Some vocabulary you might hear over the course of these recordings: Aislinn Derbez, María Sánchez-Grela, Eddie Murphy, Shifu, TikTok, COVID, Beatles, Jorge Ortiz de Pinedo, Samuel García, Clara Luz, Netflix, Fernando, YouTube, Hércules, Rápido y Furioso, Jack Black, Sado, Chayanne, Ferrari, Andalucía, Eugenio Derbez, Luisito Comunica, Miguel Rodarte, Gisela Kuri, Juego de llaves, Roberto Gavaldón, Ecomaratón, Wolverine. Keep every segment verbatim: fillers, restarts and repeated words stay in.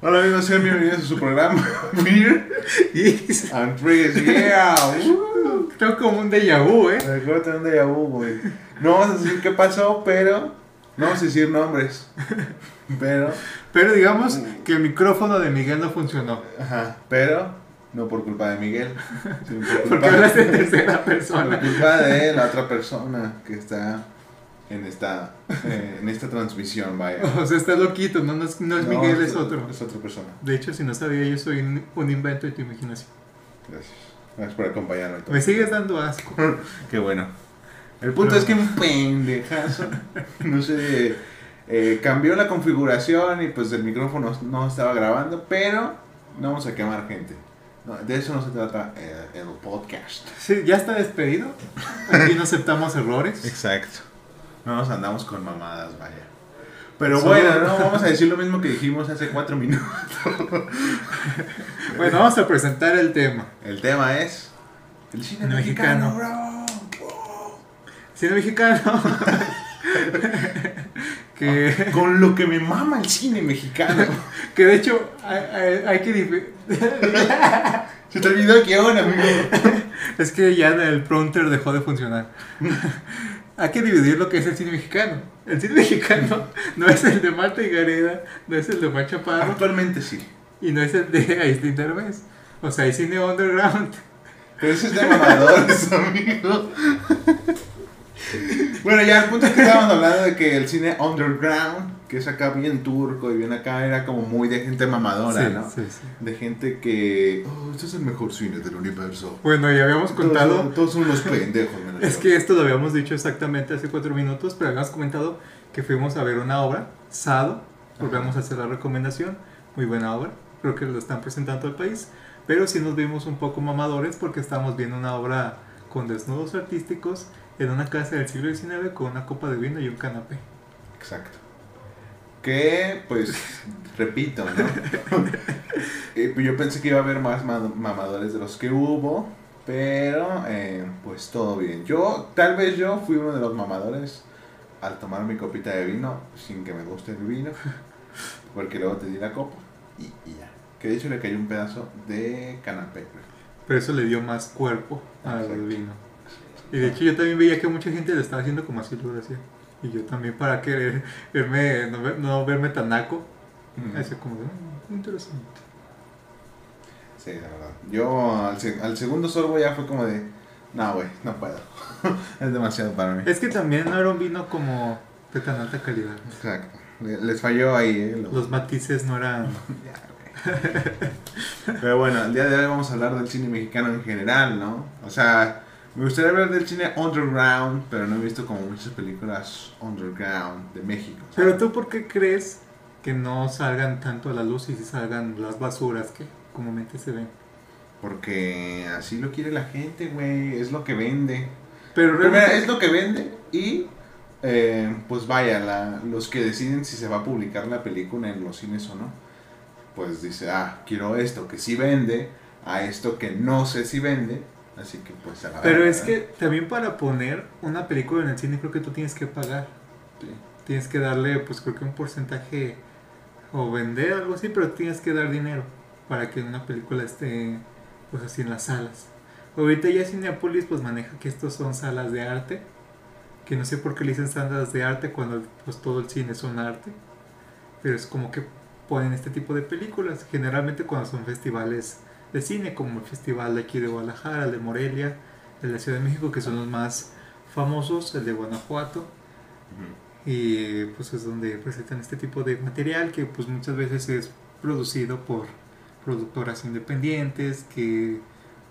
Hola amigos, sean bienvenidos a su programa Mir yes. and Freeze, yeah. uh, Creo como un déjà vu, eh. Me acuerdo de un déjà vu, güey. No vamos a decir qué pasó, pero no vamos a decir nombres. Pero Pero digamos que el micrófono de Miguel no funcionó. Ajá, pero no por culpa de Miguel, sino por culpa porque hablas de tercera persona. Por culpa de la otra persona que está en esta eh, en esta transmisión, vaya. O sea, está loquito, no, no es, no es no, Miguel, es, es otro. Es otra persona. De hecho, si no sabía, yo soy un, un invento de tu imaginación. Gracias. Gracias por acompañarme. Me sigues dando asco. Qué bueno. El punto Pero... es que un pendejazo. No sé... Eh, cambió la configuración y pues el micrófono no estaba grabando, pero no vamos a quemar gente. No, de eso no se trata el, el podcast. Sí, ya está despedido. Aquí no aceptamos errores. Exacto. No nos andamos con mamadas, vaya. Pero so, bueno, no vamos a decir lo mismo que dijimos hace cuatro minutos. Bueno, vamos a presentar el tema. El tema es... El cine no mexicano. mexicano bro. Wow. Cine mexicano. Que... Ah, con lo que me mama el cine mexicano. Que de hecho hay, hay, hay que se te olvidó que ahora, amigo. Es que ya el prompter dejó de funcionar. Hay que dividir lo que es el cine mexicano. El cine mexicano no es el de Marta y Gareda, no es el de Omar Chaparro. Actualmente sí. Y no es el de Aislinn Derbez. O sea, hay cine underground. Pero eso es de mamadores, amigo. Bueno, ya al punto que estábamos hablando de que el cine underground, que es acá bien turco y bien acá, era como muy de gente mamadora, sí, ¿no? Sí, sí. De gente que, oh, este es el mejor cine del universo. Bueno, ya habíamos todos contado son, todos son unos pendejos. Es que esto lo habíamos dicho exactamente hace cuatro minutos, pero habíamos comentado que fuimos a ver una obra, Sado. Volvemos a hacer la recomendación, muy buena obra, creo que lo están presentando al país. Pero sí nos vimos un poco mamadores porque estábamos viendo una obra con desnudos artísticos en una casa del siglo diecinueve con una copa de vino y un canapé. Exacto. Que, pues, repito, ¿no? Yo pensé que iba a haber más mamadores de los que hubo, pero, eh, pues, todo bien. Yo, tal vez yo fui uno de los mamadores al tomar mi copita de vino sin que me guste el vino, porque luego te di la copa y, y ya. Que de hecho le cayó un pedazo de canapé. Pero eso le dio más cuerpo al vino. Y de hecho yo también veía que mucha gente lo estaba haciendo como así lo hacía. Y yo también para querer verme, no, ver, no verme tan naco. Mm. Así como, oh, interesante. Sí, la verdad. Yo al, al segundo sorbo ya fue como de, no, güey, no puedo. Es demasiado para mí. Es que también no era un vino como de tan alta calidad, ¿no? Exacto. Les falló ahí, ¿eh? Los, Los matices no eran... Pero bueno, el día de hoy vamos a hablar del cine mexicano en general, ¿no? O sea... Me gustaría hablar del cine underground, pero no he visto como muchas películas underground de México, ¿sabes? Pero tú, ¿por qué crees que no salgan tanto a la luz y si salgan las basuras que comúnmente se ven? Porque así lo quiere la gente, güey, es lo que vende. Pero realmente... Primera, es lo que vende y, eh, pues vaya, la, los que deciden si se va a publicar la película en los cines o no, pues dice, ah, quiero esto que sí vende, a esto que no sé si vende. Así que pues a la Pero verdad, es que también para poner una película en el cine creo que tú tienes que pagar. Sí. Tienes que darle pues creo que un porcentaje o vender algo así, pero tienes que dar dinero para que una película esté pues así en las salas. Ahorita ya Cinépolis pues maneja que estos son salas de arte, que no sé por qué le dicen salas de arte cuando pues todo el cine es un arte, pero es como que ponen este tipo de películas, generalmente cuando son festivales de cine, como el festival de aquí de Guadalajara, el de Morelia, el de la Ciudad de México, que son los más famosos, el de Guanajuato. Uh-huh. Y pues es donde presentan este tipo de material que pues muchas veces es producido por productoras independientes que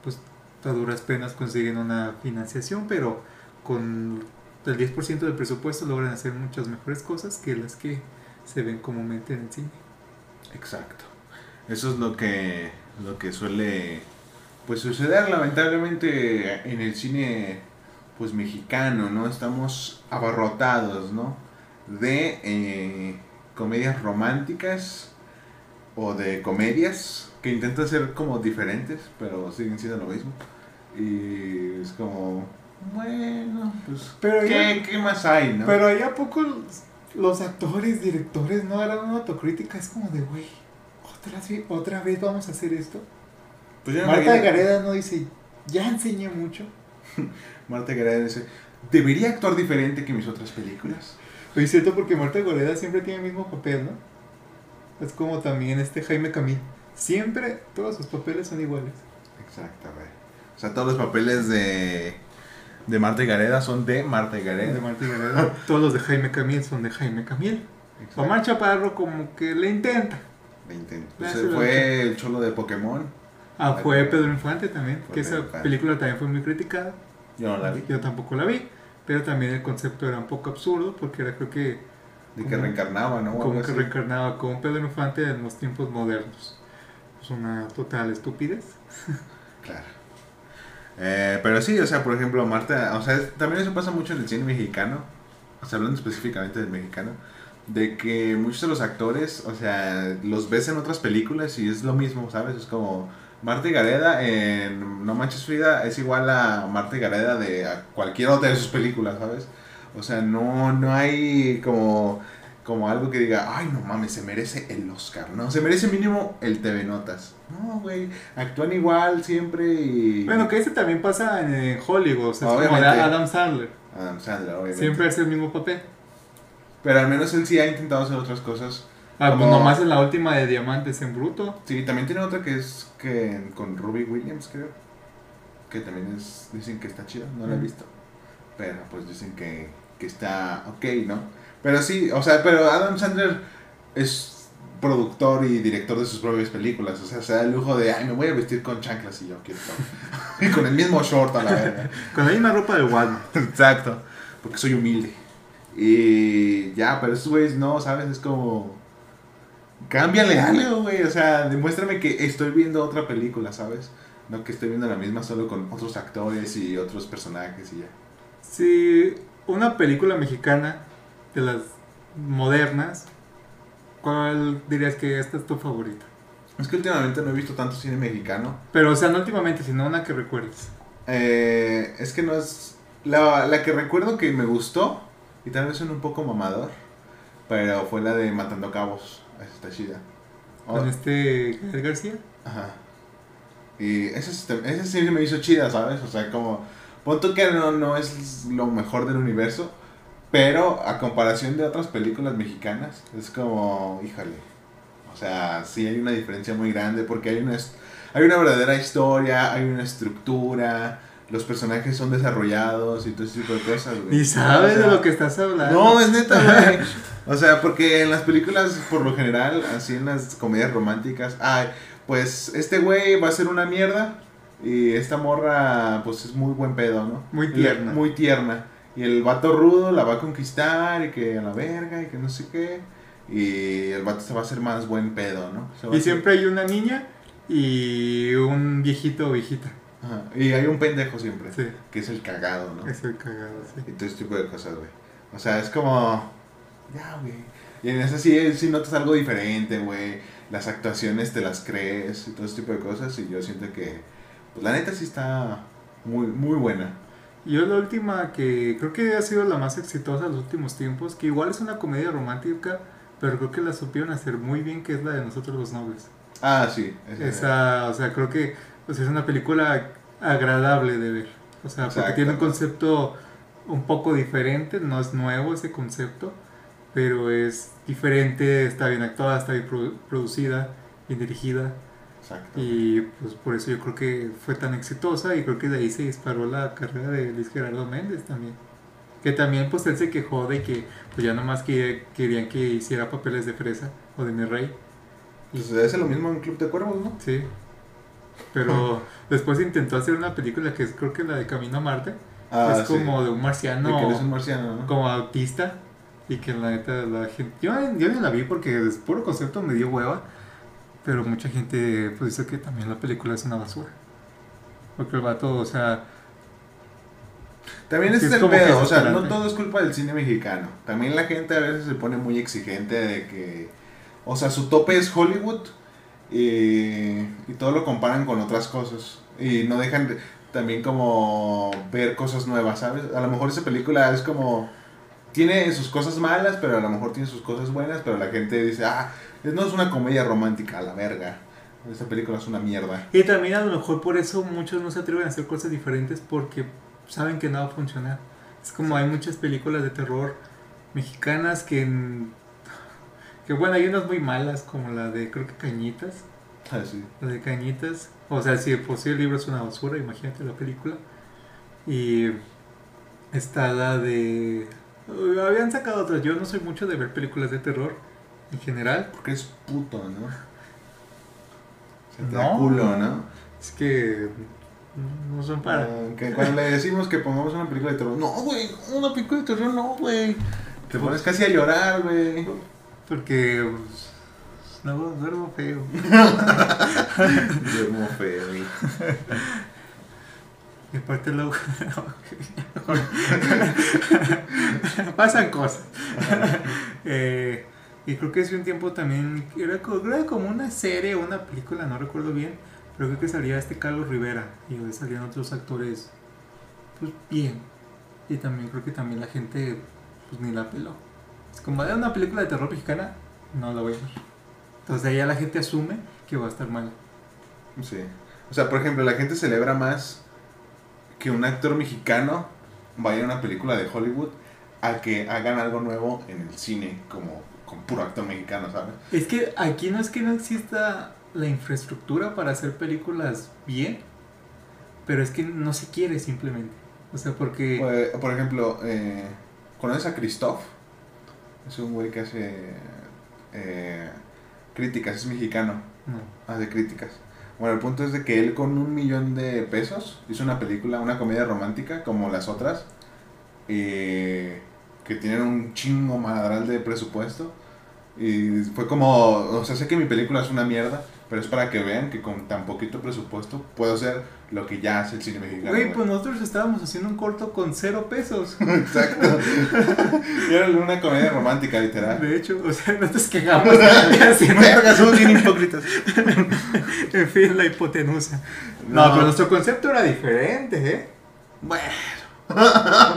pues a duras penas consiguen una financiación, pero con el diez por ciento del presupuesto logran hacer muchas mejores cosas que las que se ven comúnmente en el cine. Exacto. Eso es lo que... lo que suele pues suceder lamentablemente en el cine pues mexicano, ¿no? Estamos abarrotados, ¿no? De eh, comedias románticas o de comedias que intentan ser como diferentes, pero siguen siendo lo mismo. Y es como, bueno, pues, pero ¿qué, ya, ¿qué más hay, no? Pero ¿a poco los actores, directores no harán una autocrítica. Es como de, güey, ¿otra, ¿otra vez vamos a hacer esto? Pues ya Marta Gareda no dice, ya enseñé mucho. Marta Gareda dice, debería actuar diferente que mis otras películas. Es cierto, porque Marta Gareda siempre tiene el mismo papel, ¿no? Es como también este Jaime Camil. Siempre todos sus papeles son iguales. Exactamente. O sea, todos los papeles de... de Marta Gareda son de Marta Gareda. De Marta Gareda. Todos los de Jaime Camil son de Jaime Camil. Omar Chaparro como que le intenta. Le intenta. Pues le fue el cholo de Pokémon. Ah, fue Pedro, Pedro Infante también. Que esa Infante. película también fue muy criticada. Yo no la vi. Yo tampoco la vi. Pero también el concepto era un poco absurdo porque era, creo que... de como, que reencarnaba, ¿no? Como que así. reencarnaba como Pedro Infante en los tiempos modernos. Es pues una total estupidez. Claro. Eh, pero sí, o sea, por ejemplo, Marta, o sea, es, también eso pasa mucho en el cine mexicano, o sea, hablando específicamente del mexicano, de que muchos de los actores, o sea, los ves en otras películas y es lo mismo, ¿sabes? Es como Marta Gareda en No Manches Frida es igual a Marta Gareda de a cualquier otra de sus películas, ¿sabes? O sea, no, no hay como, como algo que diga, ay, no mames, se merece el Oscar, ¿no? Se merece mínimo el T V Notas. No, güey, actúan igual siempre y... Bueno, que ese también pasa en Hollywood, o sea, es como Adam Sandler. Adam Sandler, obviamente. Siempre hace el mismo papel. Pero al menos él sí ha intentado hacer otras cosas. Ah, como... pues nomás en la última de Diamantes en Bruto. Sí, también tiene otra que es que con Ruby Williams, creo. Que también es, dicen que está chida, no la he visto. Pero pues dicen que, que está ok, ¿no? Pero sí, o sea, pero Adam Sandler es... productor y director de sus propias películas, o sea, se da el lujo de, ay, me voy a vestir con chanclas y yo quiero todo. Y con el mismo short a la verga. Con la misma ropa de Walmart. Exacto, porque soy humilde. Y ya, pero esos güeyes no, ¿sabes? Es como, cámbiale algo, güey, o sea, demuéstrame que estoy viendo otra película, ¿sabes? No que estoy viendo la misma solo con otros actores y otros personajes y ya. Sí, una película mexicana de las modernas, ¿cuál dirías que esta es tu favorita? Es que últimamente no he visto tanto cine mexicano. Pero, o sea, no últimamente, sino una que recuerdes. Eh, es que no es... La, la que recuerdo que me gustó, y tal vez suena un poco mamador, pero fue la de Matando Cabos. Esa está chida. Oh. ¿Con este García? Ajá. Y esa, esa sí me hizo chida, ¿sabes? O sea, como... Pon tú que no, no es lo mejor del universo, pero a comparación de otras películas mexicanas, es como, híjole, o sea, sí hay una diferencia muy grande porque hay una, hay una verdadera historia, hay una estructura, los personajes son desarrollados y todo ese tipo de cosas, güey. Y sabes, o sea, de lo que estás hablando. No, es neta, güey. O sea, porque en las películas, por lo general, así en las comedias románticas, ay, pues este güey va a ser una mierda y esta morra, pues es muy buen pedo, ¿no? Muy tierna. La, muy tierna. Y el vato rudo la va a conquistar y que a la verga y que no sé qué. Y el vato se va a hacer más buen pedo, ¿no? Se va y a siempre hacer... hay una niña y un viejito o viejita. Ajá. Y hay un pendejo siempre. Sí. Que es el cagado, ¿no? Es el cagado, sí. Y todo ese tipo de cosas, güey. O sea, es como... Ya, güey. Y en ese sí, sí notas algo diferente, güey. Las actuaciones te las crees y todo ese tipo de cosas. Y yo siento que... Pues la neta sí está muy, muy buena. Yo la última que creo que ha sido la más exitosa en los últimos tiempos, que igual es una comedia romántica, pero creo que la supieron hacer muy bien, que es la de Nosotros los Nobles. Ah, sí. Esa, esa o sea, creo que pues, es una película agradable de ver. O sea, porque tiene un concepto un poco diferente, no es nuevo ese concepto, pero es diferente, está bien actuada, está bien producida, bien dirigida. Exacto. Y pues por eso yo creo que fue tan exitosa y creo que de ahí se disparó la carrera de Luis Gerardo Méndez también. Que también pues él se quejó de que pues ya nomás que, querían que hiciera papeles de fresa o de mi rey. Pues se hace lo mismo en Club de Cuervos, ¿no? Sí. Pero después intentó hacer una película que es creo que la de Camino a Marte. Ah, es como sí. de un marciano. De que es un marciano, ¿no? Como autista. Y que la neta la gente... Yo, yo no la vi porque es puro concepto, me dio hueva. Pero mucha gente pues dice que también la película es una basura. Porque el vato, o sea... También es el pedo, o sea, no todo es culpa del cine mexicano. También la gente a veces se pone muy exigente de que... O sea, su tope es Hollywood y, y todo lo comparan con otras cosas. Y no dejan también como ver cosas nuevas, ¿sabes? A lo mejor esa película es como... tiene sus cosas malas, pero a lo mejor tiene sus cosas buenas, pero la gente dice, ah, no es una comedia romántica, a la verga. Esta película es una mierda. Y también a lo mejor por eso muchos no se atreven a hacer cosas diferentes porque saben que no va a funcionar. Es como hay muchas películas de terror mexicanas que... Que bueno, hay unas muy malas como la de, creo que Cañitas. Ah, sí. La de Cañitas. O sea, si por sí el libro es una basura, imagínate la película. Y está la de... Habían sacado otras. Yo no soy mucho de ver películas de terror en general. Porque es puto, ¿no? Se te no, da culo, ¿no? Es que no son para... Uh, que cuando le decimos que pongamos una película de terror, no, güey, una película de terror no, güey. Te pones casi a llorar, güey. Porque pues, no, duermo feo. Duermo feo, güey. Y aparte luego... Pasan cosas. eh... Y creo que hace un tiempo también, era, era como una serie o una película, no recuerdo bien, pero creo que salía este Carlos Rivera y hoy salían otros actores, pues bien. Y también creo que también la gente, pues ni la peló. Es como de una película de terror mexicana, no la voy a ver. Entonces ahí ya la gente asume que va a estar mal. Sí. O sea, por ejemplo, la gente celebra más que un actor mexicano vaya a una película de Hollywood a que hagan algo nuevo en el cine, como... puro actor mexicano, ¿sabes? Es que aquí no es que no exista la infraestructura para hacer películas bien, pero es que no se quiere simplemente. O sea, porque... Por, por ejemplo, eh, ¿conoces a Christoph? Es un güey que hace eh, críticas, es mexicano. No. Hace críticas. Bueno, el punto es de que él con un millón de pesos hizo una película, una comedia romántica como las otras, eh, que tienen un chingo madral de presupuesto. Y fue como, o sea, sé que mi película es una mierda, pero es para que vean que con tan poquito presupuesto puedo hacer lo que ya hace el cine mexicano. Güey, pues nosotros estábamos haciendo un corto con cero pesos. Exacto. Y era una comedia romántica, literal. De hecho, o sea, no nos quejamos. Verga, somos bien hipócritas. En fin, la hipotenusa. No, no, pero nuestro concepto era diferente, ¿eh? Bueno.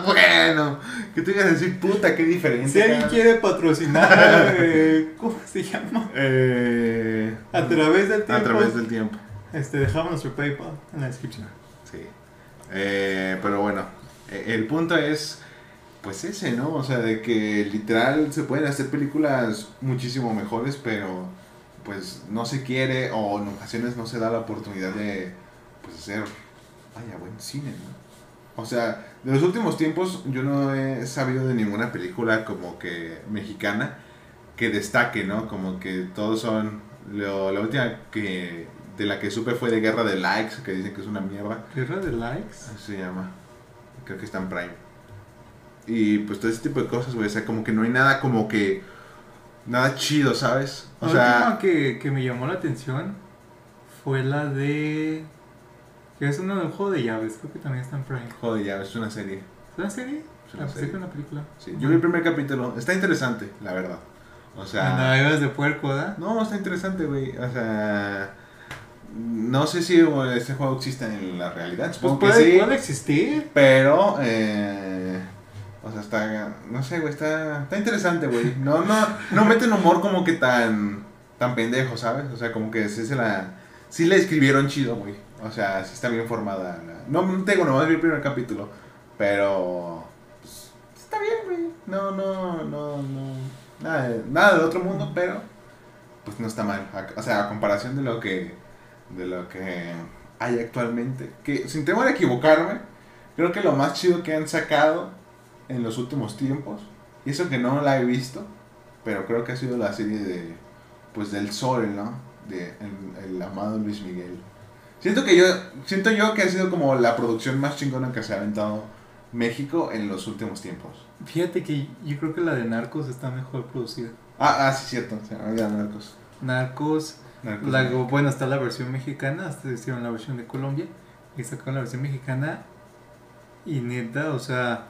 Bueno, que tú ibas a decir, puta, qué diferente. Si alguien quiere patrocinar, eh, ¿cómo se llama? Eh, a través del tiempo. A través del tiempo. Este, dejamos nuestro PayPal en la descripción. Sí. Eh, pero bueno, el punto es, pues ese, ¿no? O sea, de que literal se pueden hacer películas muchísimo mejores, pero pues no se quiere o en ocasiones no se da la oportunidad de, pues, hacer, vaya, buen cine, ¿no? O sea, de los últimos tiempos yo no he sabido de ninguna película como que mexicana que destaque, ¿no? Como que todos son... Lo, la última que de la que supe fue de Guerra de Likes, que dicen que es una mierda. ¿Guerra de Likes? Así se llama. Creo que está en Prime. Y pues todo ese tipo de cosas, güey. O sea, como que no hay nada como que... Nada chido, ¿sabes? O sea... La última que, que me llamó la atención fue la de... Que es uno de Juego de Llaves, creo que también está en Prime. Juego de Llaves, es una serie. ¿Es una serie? Es una, la serie. Una película. Sí, yo vi el primer capítulo, está interesante, la verdad. O sea... No, ibas de puerco, ¿verdad? No, está interesante, güey. O sea... No sé si este juego existe en la realidad. Supongo pues puede, que sí, puede existir. Pero... Eh, o sea, está... No sé, güey, está... Está interesante, güey. No, no, no meten humor como que tan... Tan pendejo, ¿sabes? O sea, como que sí se la... Sí le escribieron chido, güey. O sea, sí está bien formada. No, no tengo, nomás vi el primer capítulo. Pero... Pues, está bien, güey. No, no, no, no. Nada, nada del otro mundo, pero... Pues no está mal. O sea, a comparación de lo que... De lo que hay actualmente. Que, sin temor a equivocarme, creo que lo más chido que han sacado en los últimos tiempos, y eso que no la he visto, pero creo que ha sido la serie de... Pues del Sol, ¿no? De el, el amado Luis Miguel. Siento que yo siento yo que ha sido como la producción más chingona que se ha aventado México en los últimos tiempos. Fíjate que yo creo que la de Narcos está mejor producida. Ah, ah sí, cierto. Sí, la de Narcos. Narcos. Narcos la, bueno, está la versión mexicana, hasta hicieron la versión de Colombia y sacaron la versión mexicana y neta, o sea,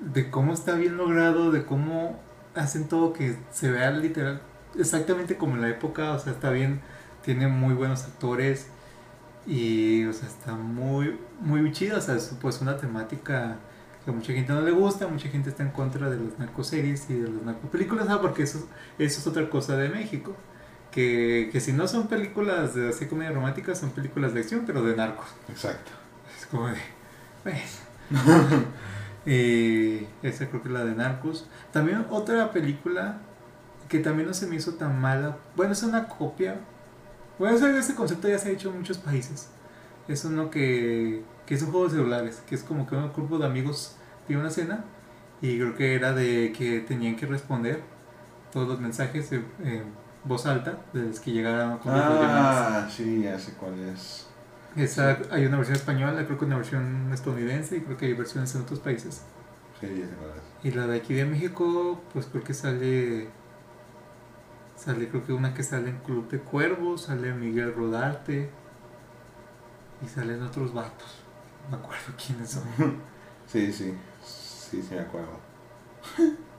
de cómo está bien logrado, de cómo hacen todo que se vea literal exactamente como en la época, o sea, está bien, tiene muy buenos actores. Y, o sea, está muy, muy chido, o sea, es pues una temática que a mucha gente no le gusta, mucha gente está en contra de las narcoseries y de las narcopelículas, ah, porque eso, eso es otra cosa de México, que, que si no son películas de así comedia romántica, son películas de acción, pero de narcos. Exacto. Es como de... Pues, y esa creo que es la de Narcos. También otra película que también no se me hizo tan mala, bueno, es una copia, bueno, ese concepto ya se ha hecho en muchos países, es uno que, que es un juego de celulares, que es como que un grupo de amigos tiene una cena y creo que era de que tenían que responder todos los mensajes en, en voz alta desde que llegaran con ah, los llamadas. Sí, ya sé cuál es. Esa, hay una versión española, creo que una versión estadounidense y creo que hay versiones en otros países. Sí, es verdad. Y la de aquí de México, pues creo que sale, sale creo que una que sale en Club de Cuervos, sale Miguel Rodarte y salen otros vatos. No me acuerdo quiénes son. Sí, sí, sí, sí me acuerdo.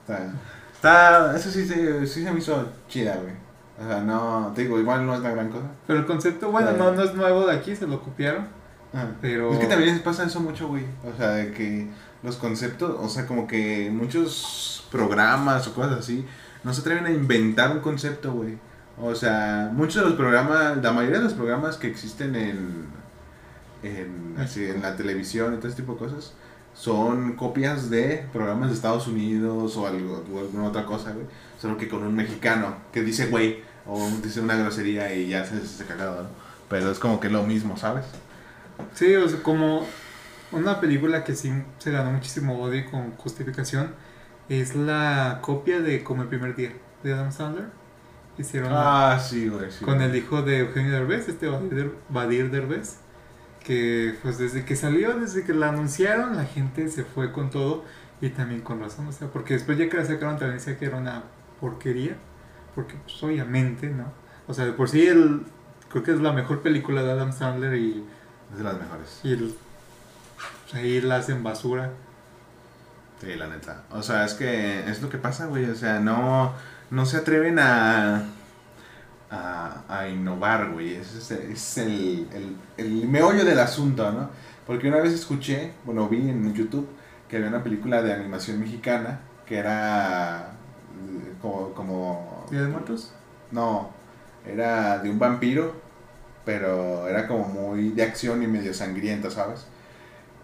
Está, está, eso sí, sí, sí se me hizo chida, güey. O sea, no, te digo, igual no es una gran cosa. Pero el concepto, bueno, no, no es nuevo de aquí, se lo copiaron. Ah, pero... Es que también pasa eso mucho, güey. O sea, de que los conceptos, o sea, como que muchos programas o cosas así, no se atreven a inventar un concepto, güey. O sea, muchos de los programas, la mayoría de los programas que existen en, en, así, en la televisión y todo ese tipo de cosas, son copias de programas de Estados Unidos o, algo, o alguna otra cosa, güey. Solo que con un mexicano que dice, güey. O dice una grosería y ya se, se cagado, ¿no? Pero es como que lo mismo, ¿sabes? Sí, o sea, como una película que sí se ganó muchísimo odio con justificación es la copia de Como el primer día de Adam Sandler. Hicieron ah, la, sí, güey, sí, con güey. El hijo de Eugenio Derbez, este Badir Derbez, que pues desde que salió, desde que la anunciaron, la gente se fue con todo y también con razón, o sea, porque después ya que la sacaron también decía que era una porquería. Porque pues obviamente, ¿no? O sea, de por sí el, creo que es la mejor película de Adam Sandler y... Es de las mejores. Y el, pues, ahí la hacen basura. Sí, la neta. O sea, es que es lo que pasa, güey. O sea, no, no se atreven a, a, a innovar, güey. Ese es, es el, el, el meollo del asunto, ¿no? Porque una vez escuché, bueno, vi en YouTube que había una película de animación mexicana que era como... como ¿Día de Muertos? No, era de un vampiro, pero era como muy de acción y medio sangrienta, ¿sabes?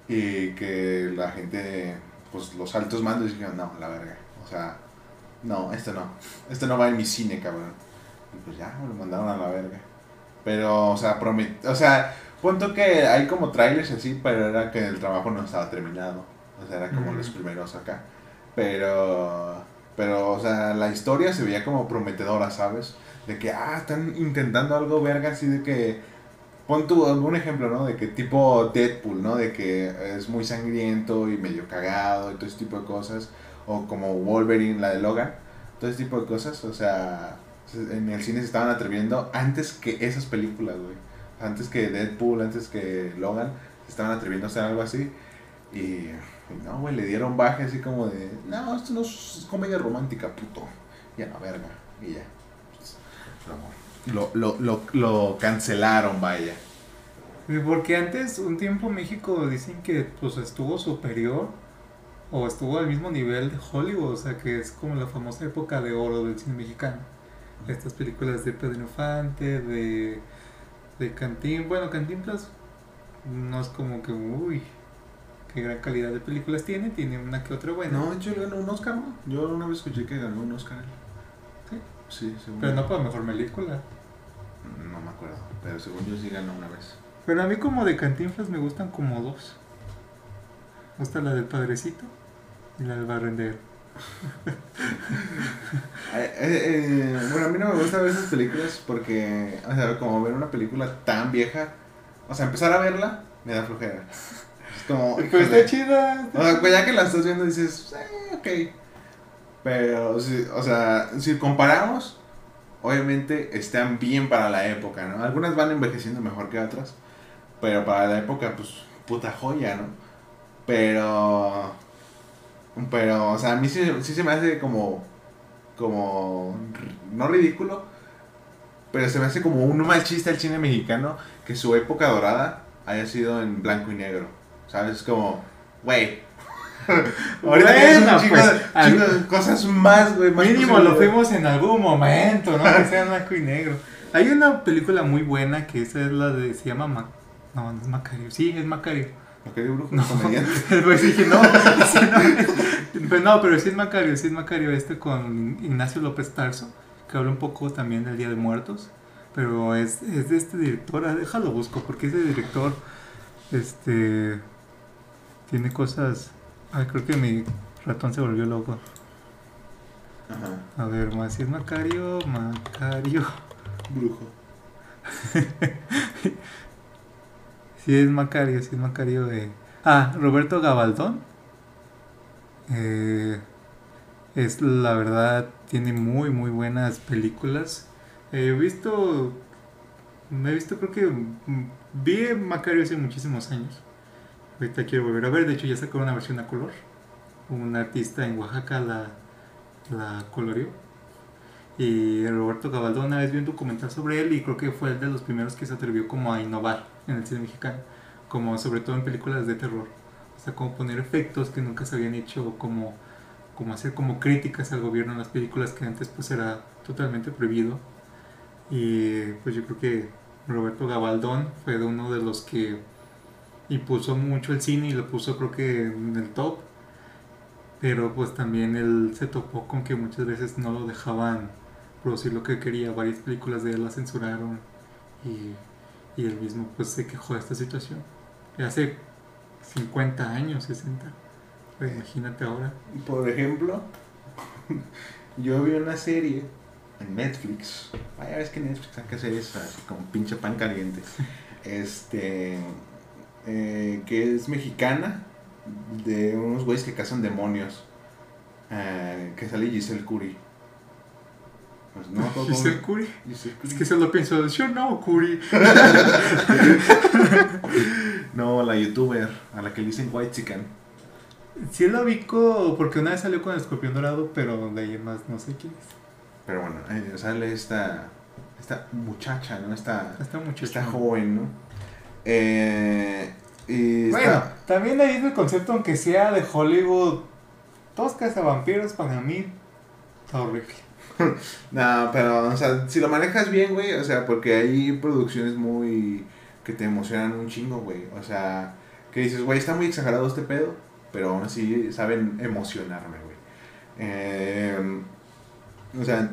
Y que la gente, pues los altos mandos dijeron, no, la verga, o sea, no, esto no, esto no va en mi cine, cabrón. Y pues ya, me lo mandaron a la verga. Pero, o sea, promet... o sea, punto que hay como trailers así, pero era que el trabajo no estaba terminado, o sea, era como mm-hmm. los primeros acá, pero... Pero, o sea, la historia se veía como prometedora, ¿sabes? De que, ah, están intentando algo verga, así de que... Pon tu algún ejemplo, ¿no? De que tipo Deadpool, ¿no? De que es muy sangriento y medio cagado y todo ese tipo de cosas. O como Wolverine, la de Logan. Todo ese tipo de cosas, o sea... En el cine se estaban atreviendo antes que esas películas, güey. Antes que Deadpool, antes que Logan. Se estaban atreviendo a hacer algo así. Y... No, güey, le dieron baje así como de... No, esto no es comedia romántica, puto. Ya no, verga. Y ya. Lo, lo, lo, lo cancelaron, vaya. Porque antes, un tiempo México dicen que pues estuvo superior o estuvo al mismo nivel de Hollywood. O sea, que es como la famosa época de oro del cine mexicano. Estas películas de Pedro Infante, de, de Cantinflas. Bueno, Cantinflas no es como que... Uy... Qué gran calidad de películas tiene, tiene una que otra buena. No, yo ganó un Oscar, ¿no? Yo una vez escuché que ganó un Oscar. Sí. Sí, según Pero yo. No para mejor película. No me acuerdo, pero según yo sí ganó una vez. Pero a mí como de Cantinflas me gustan como dos. Me gusta la del Padrecito y la del Barrendero. eh, eh, eh, bueno, a mí no me gusta ver esas películas porque, o sea, como ver una película tan vieja, o sea, empezar a verla me da flojera. Como, pero está chida. O sea, pues ya que la estás viendo dices, eh, ok. Pero, si, o sea, si comparamos, obviamente están bien para la época, ¿no? Algunas van envejeciendo mejor que otras, pero para la época, pues, puta joya, ¿no? Pero, pero, o sea, a mí sí, sí se me hace como, como, no ridículo, pero se me hace como un mal chiste al cine mexicano que su época dorada haya sido en blanco y negro. ¿Sabes? Como, güey, Ahorita bueno, chico, pues, chico, al... cosas más, güey. Mínimo posible. Lo fuimos en algún momento, ¿no? Que sea blanco y negro. Hay una película muy buena que esa es la de. Se llama. Ma... No, no es Macario. Sí, es Macario. Macario Brujo, no, comediante. Pues dije, no. Sí, no. Pues no, pero sí es Macario, sí es Macario. Este con Ignacio López Tarso, que habla un poco también del Día de Muertos. Pero es, es de este director. Déjalo busco, porque ese director. Este. Tiene cosas. Ay, creo que mi ratón se volvió loco. Ajá. A ver, más si es Macario, Macario. Brujo. Si es Macario, si es Macario de... Ah, Roberto Gavaldón. Eh, es la verdad, tiene muy, muy buenas películas. He eh, visto... Me he visto, creo que... Vi Macario hace muchísimos años. Ahorita quiero volver a ver, de hecho ya sacaron una versión a color. Un artista en Oaxaca la, la coloreó. Y Roberto Gavaldón una vez vi un documental sobre él y creo que fue el de los primeros que se atrevió como a innovar en el cine mexicano. Como sobre todo en películas de terror. O sea, como poner efectos que nunca se habían hecho, como, como hacer como críticas al gobierno en las películas que antes pues era totalmente prohibido. Y pues yo creo que Roberto Gavaldón fue de uno de los que... Y puso mucho el cine y lo puso creo que en el top. Pero pues también él se topó con que muchas veces no lo dejaban producir lo que quería. Varias películas de él la censuraron. Y, y él mismo pues se quejó de esta situación. Y hace cincuenta años, sesenta. Pues, imagínate ahora. Por ejemplo, yo vi una serie en Netflix. Vaya vez que Netflix saca series como pinche pan caliente. Este... Eh, que es mexicana, de unos güeyes que cazan demonios, eh, que sale Gisela Kuri. Pues no, ¿Gisela Kuri? Es que se lo pienso, yo no, Kuri. No, la youtuber, a la que le dicen White Chicken. Sí la ubico, porque una vez salió con el Escorpión Dorado, pero de ahí más no sé quién es. Pero bueno, eh, sale esta, esta muchacha, ¿no? Esta, esta, muchacha. esta joven, ¿no? Eh, y bueno, está. También ahí es el concepto, aunque sea de Hollywood, todos cazavampiros para mí está horrible. No, pero, o sea, si lo manejas bien, güey, o sea, porque hay producciones muy que te emocionan un chingo, güey. O sea, que dices, güey, está muy exagerado este pedo, pero aún así saben emocionarme, güey. Eh, o sea,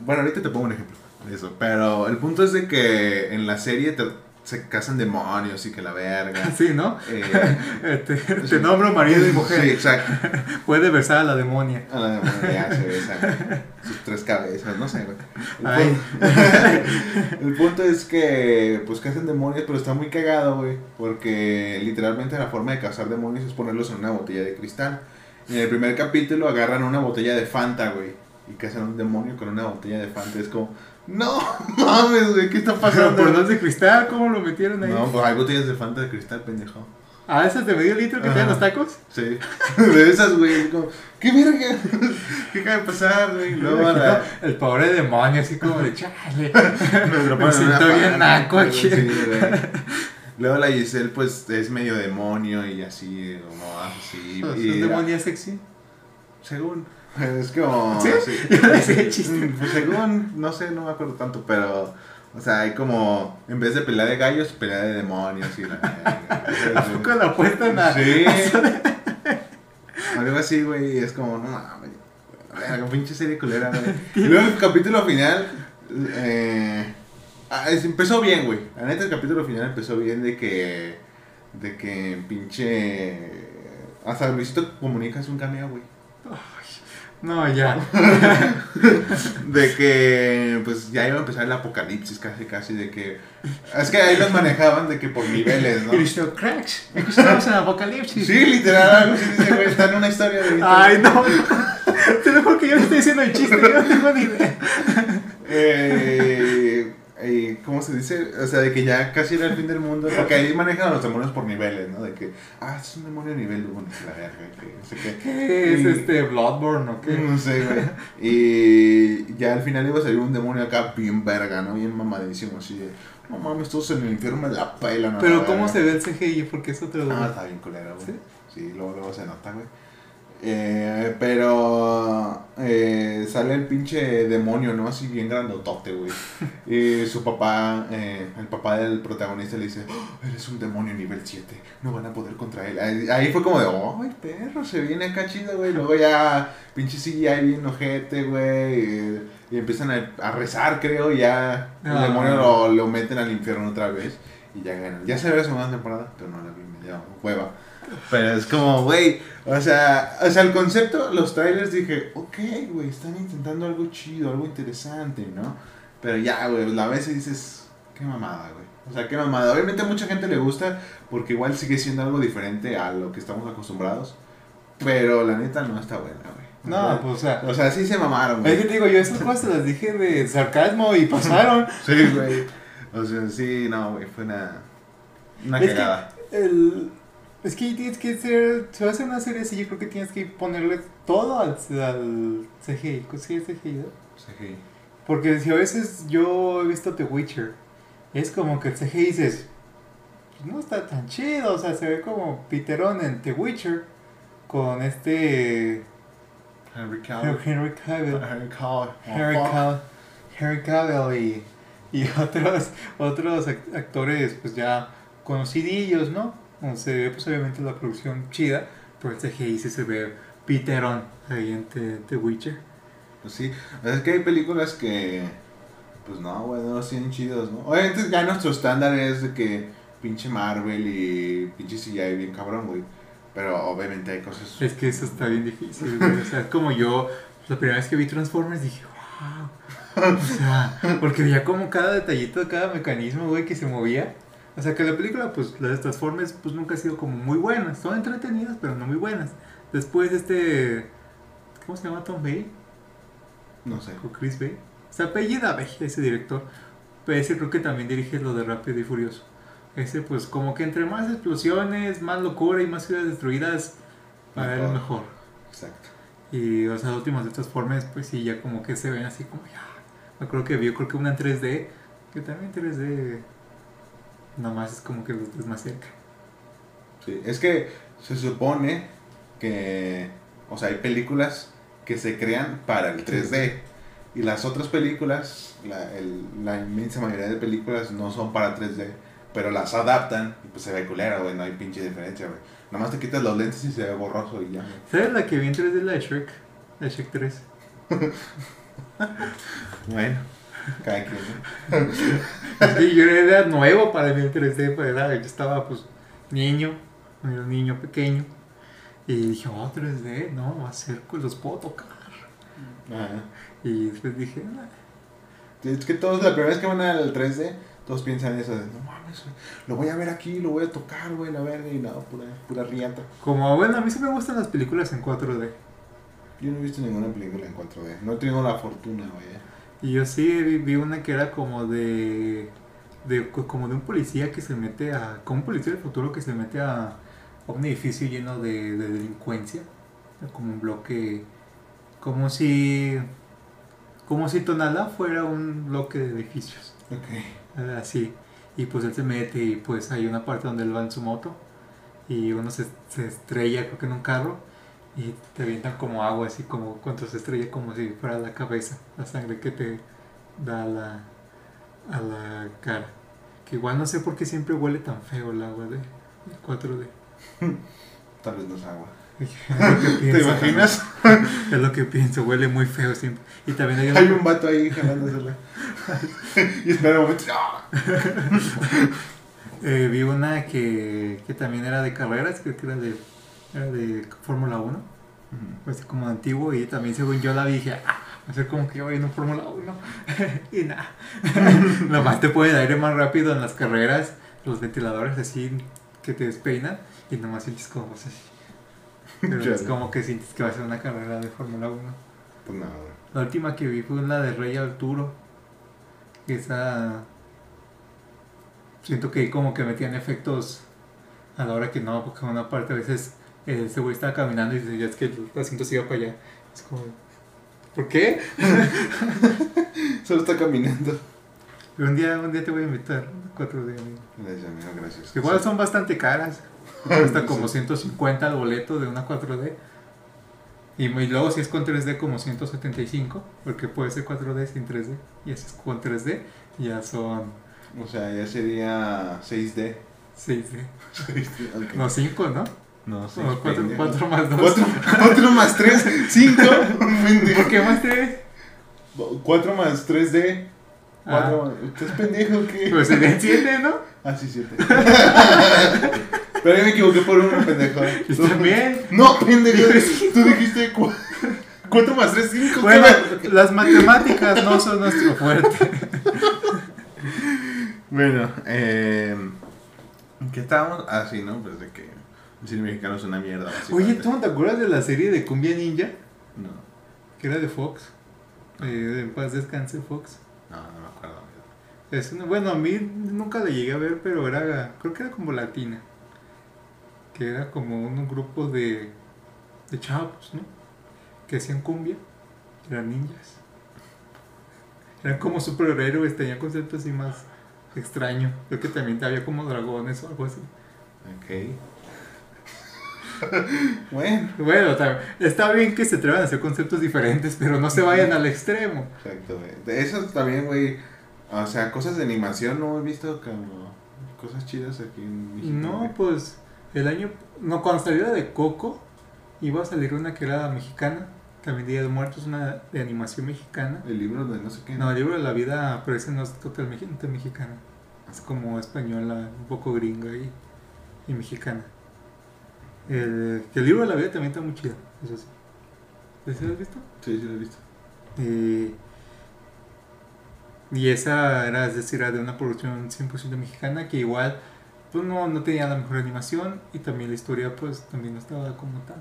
bueno, ahorita te pongo un ejemplo de eso, pero el punto es de que en la serie te. Se casan demonios y que la verga. Sí, ¿no? Eh, te, te sí. Nombro marido y mujer. Sí, exacto. Puede besar a la demonia. A la demonia se besa. Sus tres cabezas, no sé. El, Ay. Punto, el punto es que, pues, casan demonios, pero está muy cagado, güey. Porque literalmente la forma de cazar demonios es ponerlos en una botella de cristal. Y en el primer capítulo agarran una botella de Fanta, güey. Y cazan un demonio con una botella de Fanta. Es como... No mames, güey, ¿qué está pasando? ¿Por dos de cristal? ¿Cómo lo metieron ahí? No, pues hay botellas de Fanta de cristal, pendejo. ¿Ah, esas de medio litro que traen los tacos? Sí, de esas, güey. Como, ¿qué verga? ¿Qué acaba de pasar, güey? Luego la... El pobre demonio, así como de chale. Me, Me siento bien naco aquí. Sí, luego la Giselle, pues es medio demonio y así, como así. ¿Es un demonio sexy? Según. Es como... ¿Sí? Sí. Sí. Pues según, no sé, no me acuerdo tanto, pero... O sea, hay como... En vez de pelea de gallos, pelea de demonios y la... ¿A poco la apuestan a...? Sí. Algo así, güey, es como... No mames, la pinche serie culera, güey. Y luego el capítulo final... Eh, empezó bien, güey. La neta, el capítulo final empezó bien de que... De que pinche... Hasta Luisito Comunica hace un cameo, güey. No, ya. De que, pues, ya iba a empezar el apocalipsis casi, casi, de que... Es que ahí los manejaban de que por niveles, ¿no? Y dice, cracks, es que estamos en apocalipsis. Sí, literal, güey, está en una historia de... Ay, no, te lo juro que yo le estoy diciendo el chiste, yo no tengo ni idea. Eh, eh, ¿cómo se dice? O sea, de que ya casi era el fin del mundo, porque ahí manejaban los demonios por niveles, ¿no? De que, ah, es un demonio nivel uno, la verga, que no sé qué. ¿Qué es y, este, Bloodborne o qué? No sé, güey. Y ya al final iba a salir un demonio acá bien verga, ¿no? Bien mamadísimo, así de, no mames, todos en el infierno me la pelan. Pero ¿cómo verga. Se ve el C G I? Porque es otro... Ah, está bien culero, güey. Sí, sí luego, luego se nota, güey. Eh, pero eh, sale el pinche demonio, ¿no? Así bien grandotote, güey. Y su papá, eh, el papá del protagonista le dice, ¡oh, eres un demonio nivel siete! No van a poder contra él. Ahí, ahí fue como de, ¡oh, el perro! Se viene acá chido, güey. Luego ya, pinche C G I bien ojete, güey. Y, y empiezan a, a rezar, creo. Y ya el ah, demonio lo, lo meten al infierno otra vez. Y ya ganan. Ya se ve la segunda temporada, pero no la vi, me dio hueva. Pero es como, güey, o sea, o sea, el concepto, los trailers, dije, ok, güey, están intentando algo chido, algo interesante, ¿no? Pero ya, güey, la ves y dices, qué mamada, güey. O sea, qué mamada. Obviamente a mucha gente le gusta porque igual sigue siendo algo diferente a lo que estamos acostumbrados, pero la neta no está buena, güey. No, pues, o sea, o sea, sí se mamaron, güey. Es que te digo, yo estas cosas las dije de sarcasmo y pasaron. Sí, güey. O sea, sí, no, güey, fue una, una cagada. El... Es que tienes que ser, si vas a hacer una serie así, yo creo que tienes que ponerle todo al, al C G I. ¿Consigues C G I, no? C G I. Porque si a veces yo he visto The Witcher, es como que el C G I dices, no está tan chido, o sea, se ve como piterón en The Witcher con este... Henry Cavill. Henry Cavill. Henry Cavill. Henry Cavill. Henry Cavill y, y otros, otros actores pues ya conocidillos, ¿no? Se ve pues obviamente la producción chida, pero el C G I se ve piterón ahí en The Witcher. Pues sí, es que hay películas que pues no, güey, no son chidos, ¿no? Obviamente ya nuestro estándar es de que pinche Marvel y pinche C G I bien cabrón, güey. Pero obviamente hay cosas... Es que eso está bien difícil, güey. O sea, como yo, la primera vez que vi Transformers dije, wow. O sea, porque veía como cada detallito, cada mecanismo, güey, que se movía. O sea que la película, pues las Transformers, pues nunca ha sido como muy buenas. Son entretenidas, pero no muy buenas. Después este... ¿Cómo se llama? Tom Bay. No sé. O Chris Bay. Se apellida Bay, ese director. Pero ese creo que también dirige lo de Rápido y Furioso. Ese pues como que entre más explosiones, más locura y más ciudades destruidas, para él es mejor. Exacto. Y o sea, las últimas de Transformers, pues sí, ya como que se ven así como ya... Me acuerdo que vio, creo que una en tres D, que también tres D... Nomás es como que los dos más cerca. Sí, es que se supone que, o sea, hay películas que se crean para el tres D. Y las otras películas, la, el, la inmensa mayoría de películas no son para tres D, pero las adaptan y pues se ve culera, güey, no hay pinche diferencia, güey. Nomás te quitas los lentes y se ve borroso y ya. ¿Sabes la que vi en tres D? La de Shrek. La de Shrek tres. Bueno. Cada quien, ¿no? Sí, yo era nuevo para mí el tres D, pues, yo estaba pues niño, un niño pequeño, y dije, oh, tres D, no, va a ser que los puedo tocar. Ajá. Y después dije, nah. Es que todos, la primera vez que van al tres D, todos piensan eso, de, no mames, lo voy a ver aquí, lo voy a tocar, güey, la verga, y nada, pura, pura riata. Como, bueno, a mí sí me gustan las películas en cuatro D. Yo no he visto ninguna película en cuatro D, no he tenido la fortuna, güey. Y yo sí vi, vi una que era como de, de como de un policía que se mete a, como un policía del futuro que se mete a, a un edificio lleno de, de delincuencia, como un bloque, como si como si Tonalá fuera un bloque de edificios. Okay. Así, y pues él se mete y pues hay una parte donde él va en su moto y uno se, se estrella creo que en un carro. Y te avientan como agua, así como cuando se estrella, como si fuera la cabeza, la sangre que te da a la, a la cara. Que igual no sé por qué siempre huele tan feo el agua de cuatro D. Tal vez no es agua. Pienso, ¿te imaginas? Es lo que pienso, huele muy feo siempre. Y también hay, hay un vato ahí jalándosela. Y espera un momento. eh, vi una que, que también era de carreras, creo que era de... Era de Fórmula uno, pues como antiguo, y también según yo la vi, dije, ah, va a ser como que yo voy en un Fórmula uno, y nada, nomás te pueden aire más rápido en las carreras, los ventiladores así que te despeinan, y nomás sientes como así, pero es como que sientes que va a ser una carrera de Fórmula uno. Pues nada. La última que vi fue la de Rey Arturo, esa, siento que como que metían efectos a la hora que no, porque en una parte a veces... Ese güey estaba caminando y dice, ya es que el asiento siga para allá. Es como, ¿por qué? Solo está caminando. Pero un día, un día te voy a invitar, cuatro días. Gracias, amigo, gracias. Igual sí. Son bastante caras. Cuesta como ciento cincuenta el boleto de una cuatro D. Y, y luego si es con tres D como ciento setenta y cinco, porque puede ser cuatro D sin tres D. Y así es con tres D, ya son... O sea, ya sería seis D. seis D. seis D, okay. No, cinco, ¿no? No, seis. No, cuatro más dos. cuatro más tres, cinco. ¿Por qué más tres? cuatro más tres D. cuatro, ah. ¿Estás pendejo o qué? Pues serían siete, ¿no? Ah, sí, siete. Pero yo me equivoqué por uno, pendejo. ¿Está bien? No, pendejo. Tú dijiste cuatro más tres, cinco. Bueno, las matemáticas no son nuestro fuerte. Bueno, eh, ¿qué estábamos? Ah, sí, ¿no? Pues de que el cine mexicano es una mierda. Oye, ¿tú no te acuerdas de la serie de Cumbia Ninja? No. Que era de Fox. No. Eh, en paz descanse Fox. No, no me acuerdo. Es una, bueno, a mí nunca la llegué a ver, pero era, creo que era como latina. Que era como un, un grupo de, de chavos, ¿no? Que hacían cumbia. Eran ninjas. Eran como superhéroes, tenían conceptos así más... extraño, creo que también había como dragones o algo así. Ok. Bueno, bueno, está bien que se atrevan a hacer conceptos diferentes, pero no se vayan al extremo. Exacto, güey. Eso también, güey. O sea, cosas de animación no he visto como cosas chidas aquí en México. No, güey. Pues el año, no, cuando salió la de Coco, iba a salir una que era mexicana. También Día de Muertos, una de animación mexicana. El libro de no sé qué. No, el libro de la vida, pero ese no es totalmente mexicano, mexicana. Es como española, un poco gringa y, y mexicana. El, el libro de la vida también está muy chido, eso sí. ¿Sí lo has visto? Sí, sí lo he visto. Eh, y esa era, es decir, era de una producción cien por ciento mexicana que igual pues no, no tenía la mejor animación y también la historia pues también no estaba como tal.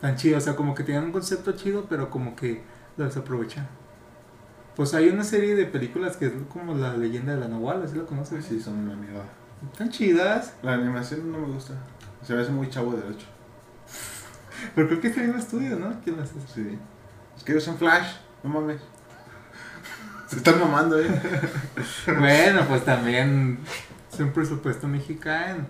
Tan chido, o sea, como que tenían un concepto chido, pero como que lo desaprovechan. Pues hay una serie de películas que es como La Leyenda de la Nahuala, ¿sí la conoces? Sí, son una mierda. Están chidas. La animación no me gusta. Se me hace muy Chavo del ocho. Pero creo que es el mismo estudio, ¿no? ¿Quién lo hace? Sí. Es que ellos son Flash, no mames. Se están mamando, ¿eh? Bueno, pues también es un presupuesto mexicano.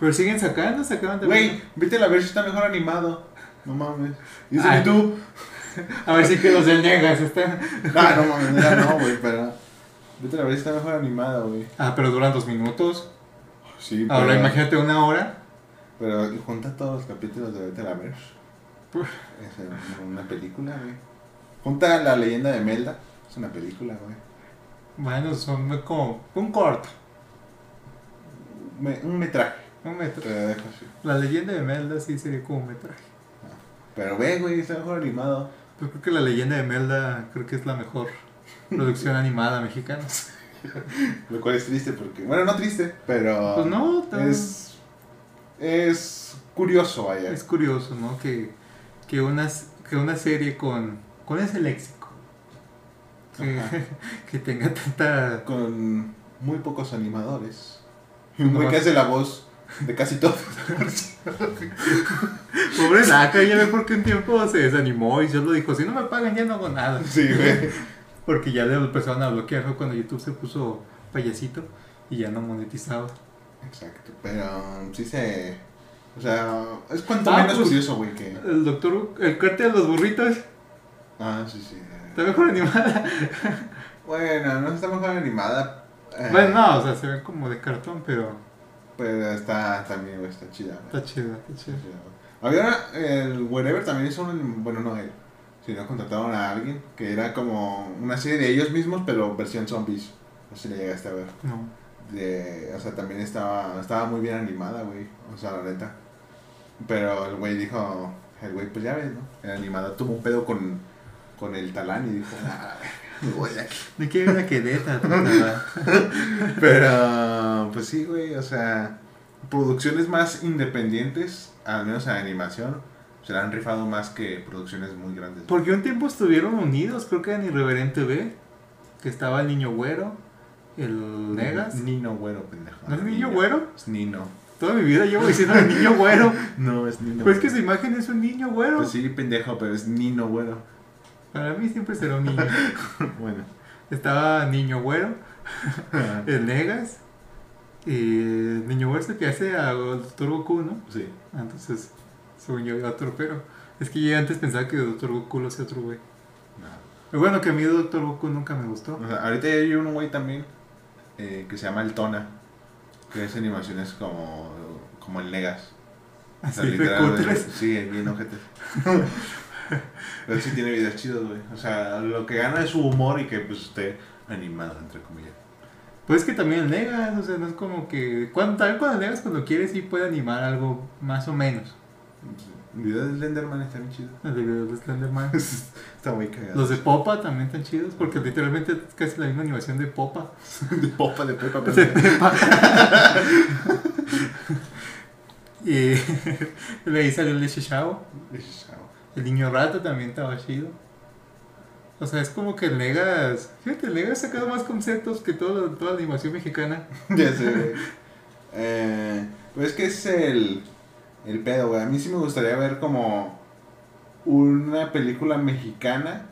Pero siguen sacando, sacaban también. Güey, vete la versión, está mejor animado. No mames. Dice tú. A ver si que los del Negas están. Ah, no mames, no, güey, pero. Vete la versión, está mejor animada, güey. Ah, pero duran dos minutos. Sí, pero. Ahora imagínate una hora. Pero junta todos los capítulos de Vete la versión. Es una película, güey. Junta La Leyenda de Melda. Es una película, güey. Bueno, son como un corto. Me, un metraje. Un metraje. Te dejo así. La Leyenda de Melda sí sería como un metraje. Ah, pero ve, güey, está mejor animado. Yo creo que La Leyenda de Melda creo que es la mejor producción animada mexicana. Lo cual es triste porque... Bueno, no triste, pero... Pues no, tan... es, es curioso, vaya. Es curioso, ¿no? Que, que, una, que una serie con... con ese léxico. Que, que tenga tanta... Con muy pocos animadores. Un güey que hace la voz de casi todo. Pobre Naca, ya ve por qué un tiempo se desanimó y solo dijo, si no me pagan ya no hago nada. Sí, güey. Porque ya le empezaron a bloquear, fue cuando YouTube se puso payasito y ya no monetizaba. Exacto, pero um, sí se... O sea, es cuanto ah, menos pues, curioso, güey, que... El doctor... El cártel de los burritos. Ah, sí, sí. Está mejor animada. Bueno, no está mejor animada, Eh, bueno, no, o sea, se ven como de cartón, pero... Pero está también, güey, está chida, güey. Está chida, está chida. Había el Wherever también hizo un... Bueno, no él, sino contrataron a alguien que era como una serie de ellos mismos, pero versión zombies. No sé si le llegaste a ver. No. De, o sea, también estaba estaba muy bien animada, güey. O sea, la neta. Pero el güey dijo... El güey, pues ya ves, ¿no? El animador tuvo un pedo con, con el talán y dijo... Ah, no quiero una quedeta. Pero, pues sí, güey, o sea, producciones más independientes, al menos en animación, se la han rifado más que producciones muy grandes. Porque un tiempo estuvieron unidos, creo que en Irreverente B, que estaba el Niño Güero, el Negas. Nino Güero, pendejo. ¿No es Niño Güero? Es Nino. Toda mi vida llevo diciendo el Niño Güero. No, es Nino. Pues es que su imagen es un niño güero. Pues sí, pendejo, pero es Nino Güero. Para mí siempre será un niño. Bueno. Estaba Niño Güero, el Negas, y el Niño Güero que hace al Doctor Goku, ¿no? Sí. Entonces, según yo, era otro pero. Es que yo antes pensaba que Doctor Goku lo hacía otro güey. No. Bueno, que a mí Doctor Goku nunca me gustó. O sea, ahorita hay un güey también eh, que se llama El Tona, que hace animaciones como, como el Negas. Así, o sea, literal, sí, bien ojetes. Pero sí tiene videos chidos, güey. O sea, lo que gana es su humor y que pues esté animado, entre comillas. Pues es que también el Negas, o sea, no es como que... Cuando, también cuando el Negas, cuando quiere, sí puede animar algo más o menos. Los videos de Slenderman están bien chidos. Los videos de Slenderman están muy cagados. Los de Popa también están chidos, porque literalmente es casi la misma animación de Popa. De Popa, de Pepa, pero de Pepa. Y de ahí salió el de Shishao. El niño rato también estaba chido. O sea, es como que Legas... Fíjate, Legas ha sacado más conceptos que toda, toda la animación mexicana. Ya sé, güey. Eh, pues es que es el... El pedo, güey. A mí sí me gustaría ver como... Una película mexicana...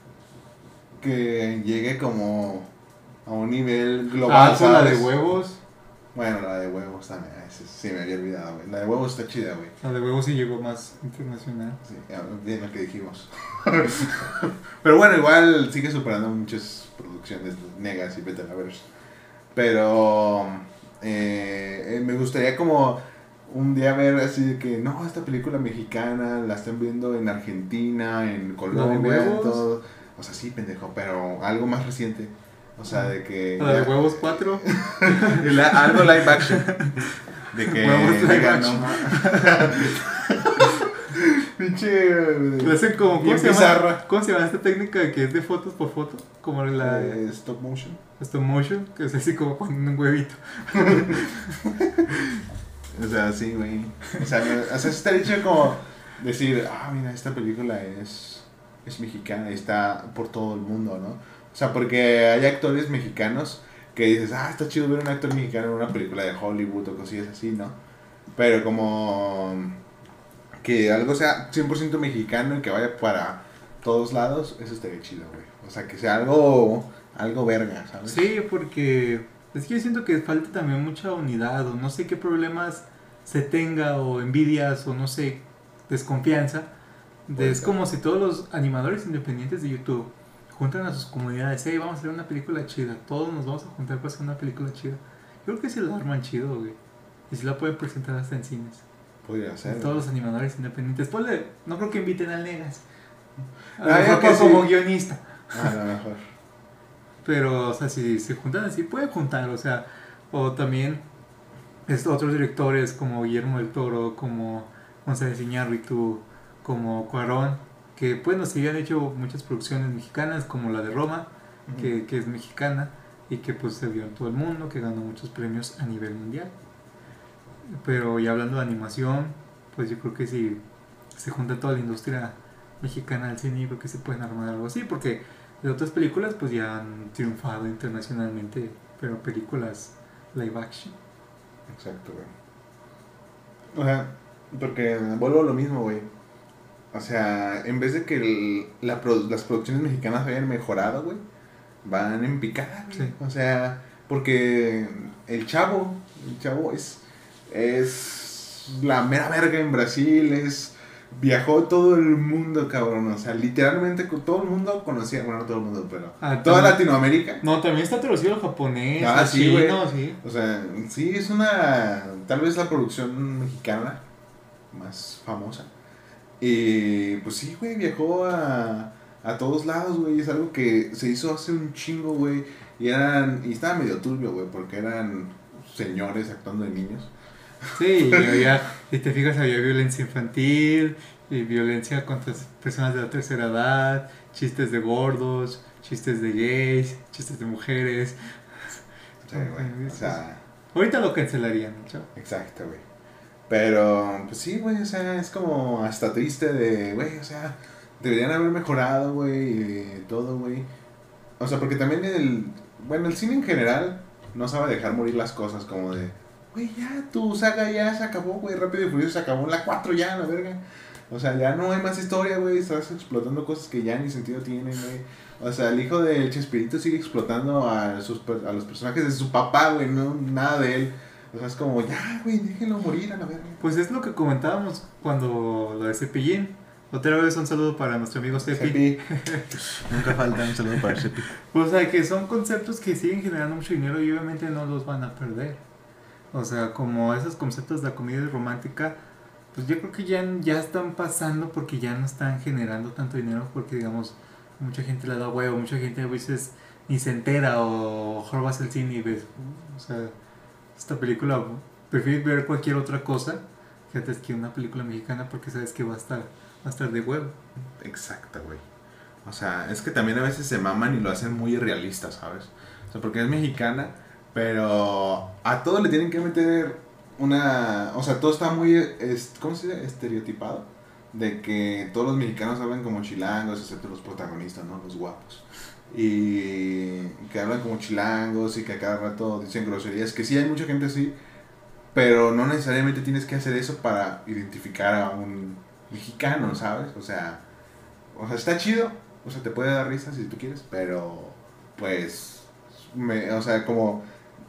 Que llegue como... A un nivel global, ah, ¿sabes? La de huevos. Bueno, la de huevos también. Sí, me había olvidado, güey. La de huevos está chida, güey. La de huevos sí llegó más internacional. Sí, bien lo que dijimos. Pero bueno, igual sigue superando muchas producciones Negas y Betalaverse. Pero... Eh, me gustaría como... Un día ver así de que... No, esta película mexicana la están viendo en Argentina, en Colombia, en todo. O sea, sí, pendejo, pero algo más reciente. O sea, de que... La de Huevos cuatro. La, algo live action. De que... Huevos live action. Pinche... Lo hacen como... ¿Cómo se llama? ¿Cómo se llama esta técnica de que es de fotos por foto? Como la... Eh, stop motion. Stop motion, que es así como poniendo un huevito. O sea, sí, güey. O sea, o sea, está dicho como... Decir, ah, mira, esta película es... Es mexicana y está por todo el mundo, ¿no? O sea, porque hay actores mexicanos que dices, ah, está chido ver un actor mexicano en una película de Hollywood o cosillas así, ¿no? Pero como que algo sea cien por ciento mexicano y que vaya para todos lados, eso estaría chido, güey. O sea, que sea algo, algo verga, ¿sabes? Sí, porque es que yo siento que falta también mucha unidad, o no sé qué problemas se tenga, o envidias, o no sé, desconfianza. Bueno, es como si todos los animadores independientes de YouTube... Juntan a sus comunidades, hey, vamos a hacer una película chida. Todos nos vamos a juntar para hacer una película chida. Yo creo que si la arman chido, güey. Y si la pueden presentar hasta en cines. Podría ser. Todos los animadores independientes. Ponle, no creo que inviten al Negas. A lo mejor que como guionista. A lo mejor. Pero, o sea, si se juntan así, pueden juntar, o sea. O también es, otros directores como Guillermo del Toro, como González Iñárritu, como Cuarón. Que bueno, sí han hecho muchas producciones mexicanas, como la de Roma, uh-huh. que, que es mexicana, y que pues se vio en todo el mundo, que ganó muchos premios a nivel mundial. Pero ya hablando de animación, pues yo creo que si se junta toda la industria mexicana del cine, yo creo que se pueden armar algo así, porque de otras películas pues ya han triunfado internacionalmente, pero películas live action. Exacto, güey. O sea, porque vuelvo a lo mismo, güey. O sea, en vez de que el, la, las producciones mexicanas hayan mejorado, güey, van en picada, sí. O sea, porque el chavo, el chavo es, es la mera verga en Brasil, es viajó todo el mundo, cabrón. O sea, literalmente todo el mundo conocía, bueno, no todo el mundo, pero ah, toda Latinoamérica. No, también está traducido al japonés, ah, al sí, chino, sí. O sea, sí, es una, tal vez la producción mexicana más famosa. Eh, pues sí, güey, viajó a, a todos lados, güey. Es algo que se hizo hace un chingo, güey. Y eran, y estaba medio turbio, güey, porque eran señores actuando de niños. Sí, y había, si te fijas, había violencia infantil, y violencia contra personas de la tercera edad, chistes de gordos, chistes de gays, chistes de mujeres. Sí, güey, o sea, ahorita lo cancelarían, ¿no? Exacto, güey. Pero, pues sí, güey, o sea, es como hasta triste de, güey, o sea, deberían haber mejorado, güey, todo, güey. O sea, porque también el, bueno, el cine en general no sabe dejar morir las cosas, como de, güey, ya, tu saga ya se acabó, güey, Rápido y Furioso se acabó, la cuatro ya, la verga. O sea, ya no hay más historia, güey, estás explotando cosas que ya ni sentido tienen, güey. O sea, el hijo del Chespirito sigue explotando a, sus, a los personajes de su papá, güey, no, nada de él. O sea, es como, ya, güey, déjenlo morir a la verga. Pues es lo que comentábamos cuando lo de Cepillín. Otra vez un saludo para nuestro amigo Cepi. Nunca falta un saludo para Cepi. O sea, que son conceptos que siguen generando mucho dinero y obviamente no los van a perder. O sea, como esos conceptos de la comedia romántica, pues yo creo que ya, ya están pasando porque ya no están generando tanto dinero. Porque, digamos, mucha gente le da huevo, mucha gente a veces ni se entera o jorbas el cine y ves, o sea, esta película, prefieres ver cualquier otra cosa que antes que una película mexicana porque sabes que va a estar, va a estar de huevo. Exacto, güey. O sea, es que también a veces se maman y lo hacen muy irrealista, ¿sabes? O sea, porque es mexicana, pero a todo le tienen que meter una... O sea, todo está muy, ¿cómo se dice? Estereotipado. De que todos los mexicanos hablan como chilangos, excepto los protagonistas, ¿no? Los guapos. Y que hablan como chilangos y que a cada rato dicen groserías. Que sí, hay mucha gente así, pero no necesariamente tienes que hacer eso para identificar a un mexicano, ¿sabes? O sea, o sea está chido, o sea, te puede dar risa si tú quieres, pero pues, me, o sea, como...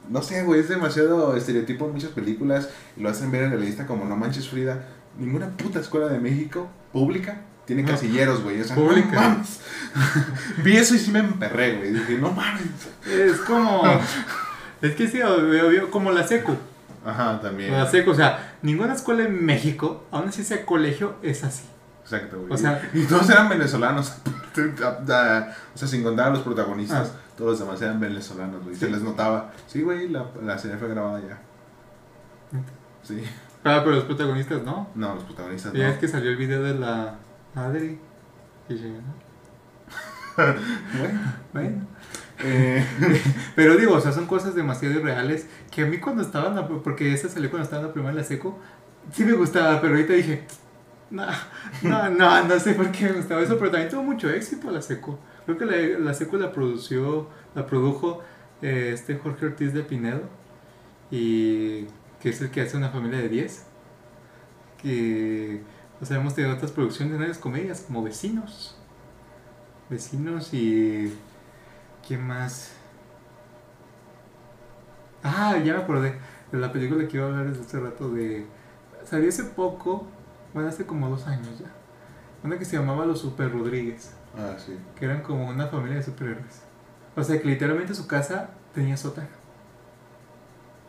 No sé, güey, es demasiado estereotipo en muchas películas. Lo hacen ver en realista como No Manches Frida. Ninguna puta escuela de México pública tiene casilleros, güey. O sea, pública. No mames. Vi eso y sí me emperré, güey. Dije, no mames. Es como... es que sí, obvio, obvio, como la secu. Ajá, también. La secu, o sea, ninguna escuela en México, aún así sea colegio, es así. Exacto, güey. O sea, y todos eran venezolanos. O sea, sin contar a los protagonistas, ah. todos los demás eran venezolanos, güey. Sí. Se les notaba. Sí, güey, la, la serie fue grabada ya. Sí. Ah, pero los protagonistas no. No, los protagonistas no. Ya es que salió el video de la madre. Y llegué, ¿no? Bueno, bueno. Eh. Pero digo, o sea, son cosas demasiado irreales. Que a mí cuando estaba en la... Porque esa salió cuando estaba en la primera de la seco. Sí me gustaba, pero ahorita dije... No, no, no, no sé por qué me gustaba eso. Pero también tuvo mucho éxito la seco. Creo que la, la seco la produció... La produjo eh, este Jorge Ortiz de Pinedo. Y... que es el que hace Una Familia de diez, que, o sea, hemos tenido otras producciones de varias comedias, como Vecinos, Vecinos y, ¿qué más? Ah, ya me acordé, de la película que iba a hablar desde hace rato de, salió hace poco, bueno, hace como dos años ya, una que se llamaba Los Super Rodríguez, ah, sí, que eran como una familia de superhéroes, o sea, que literalmente su casa tenía sótano.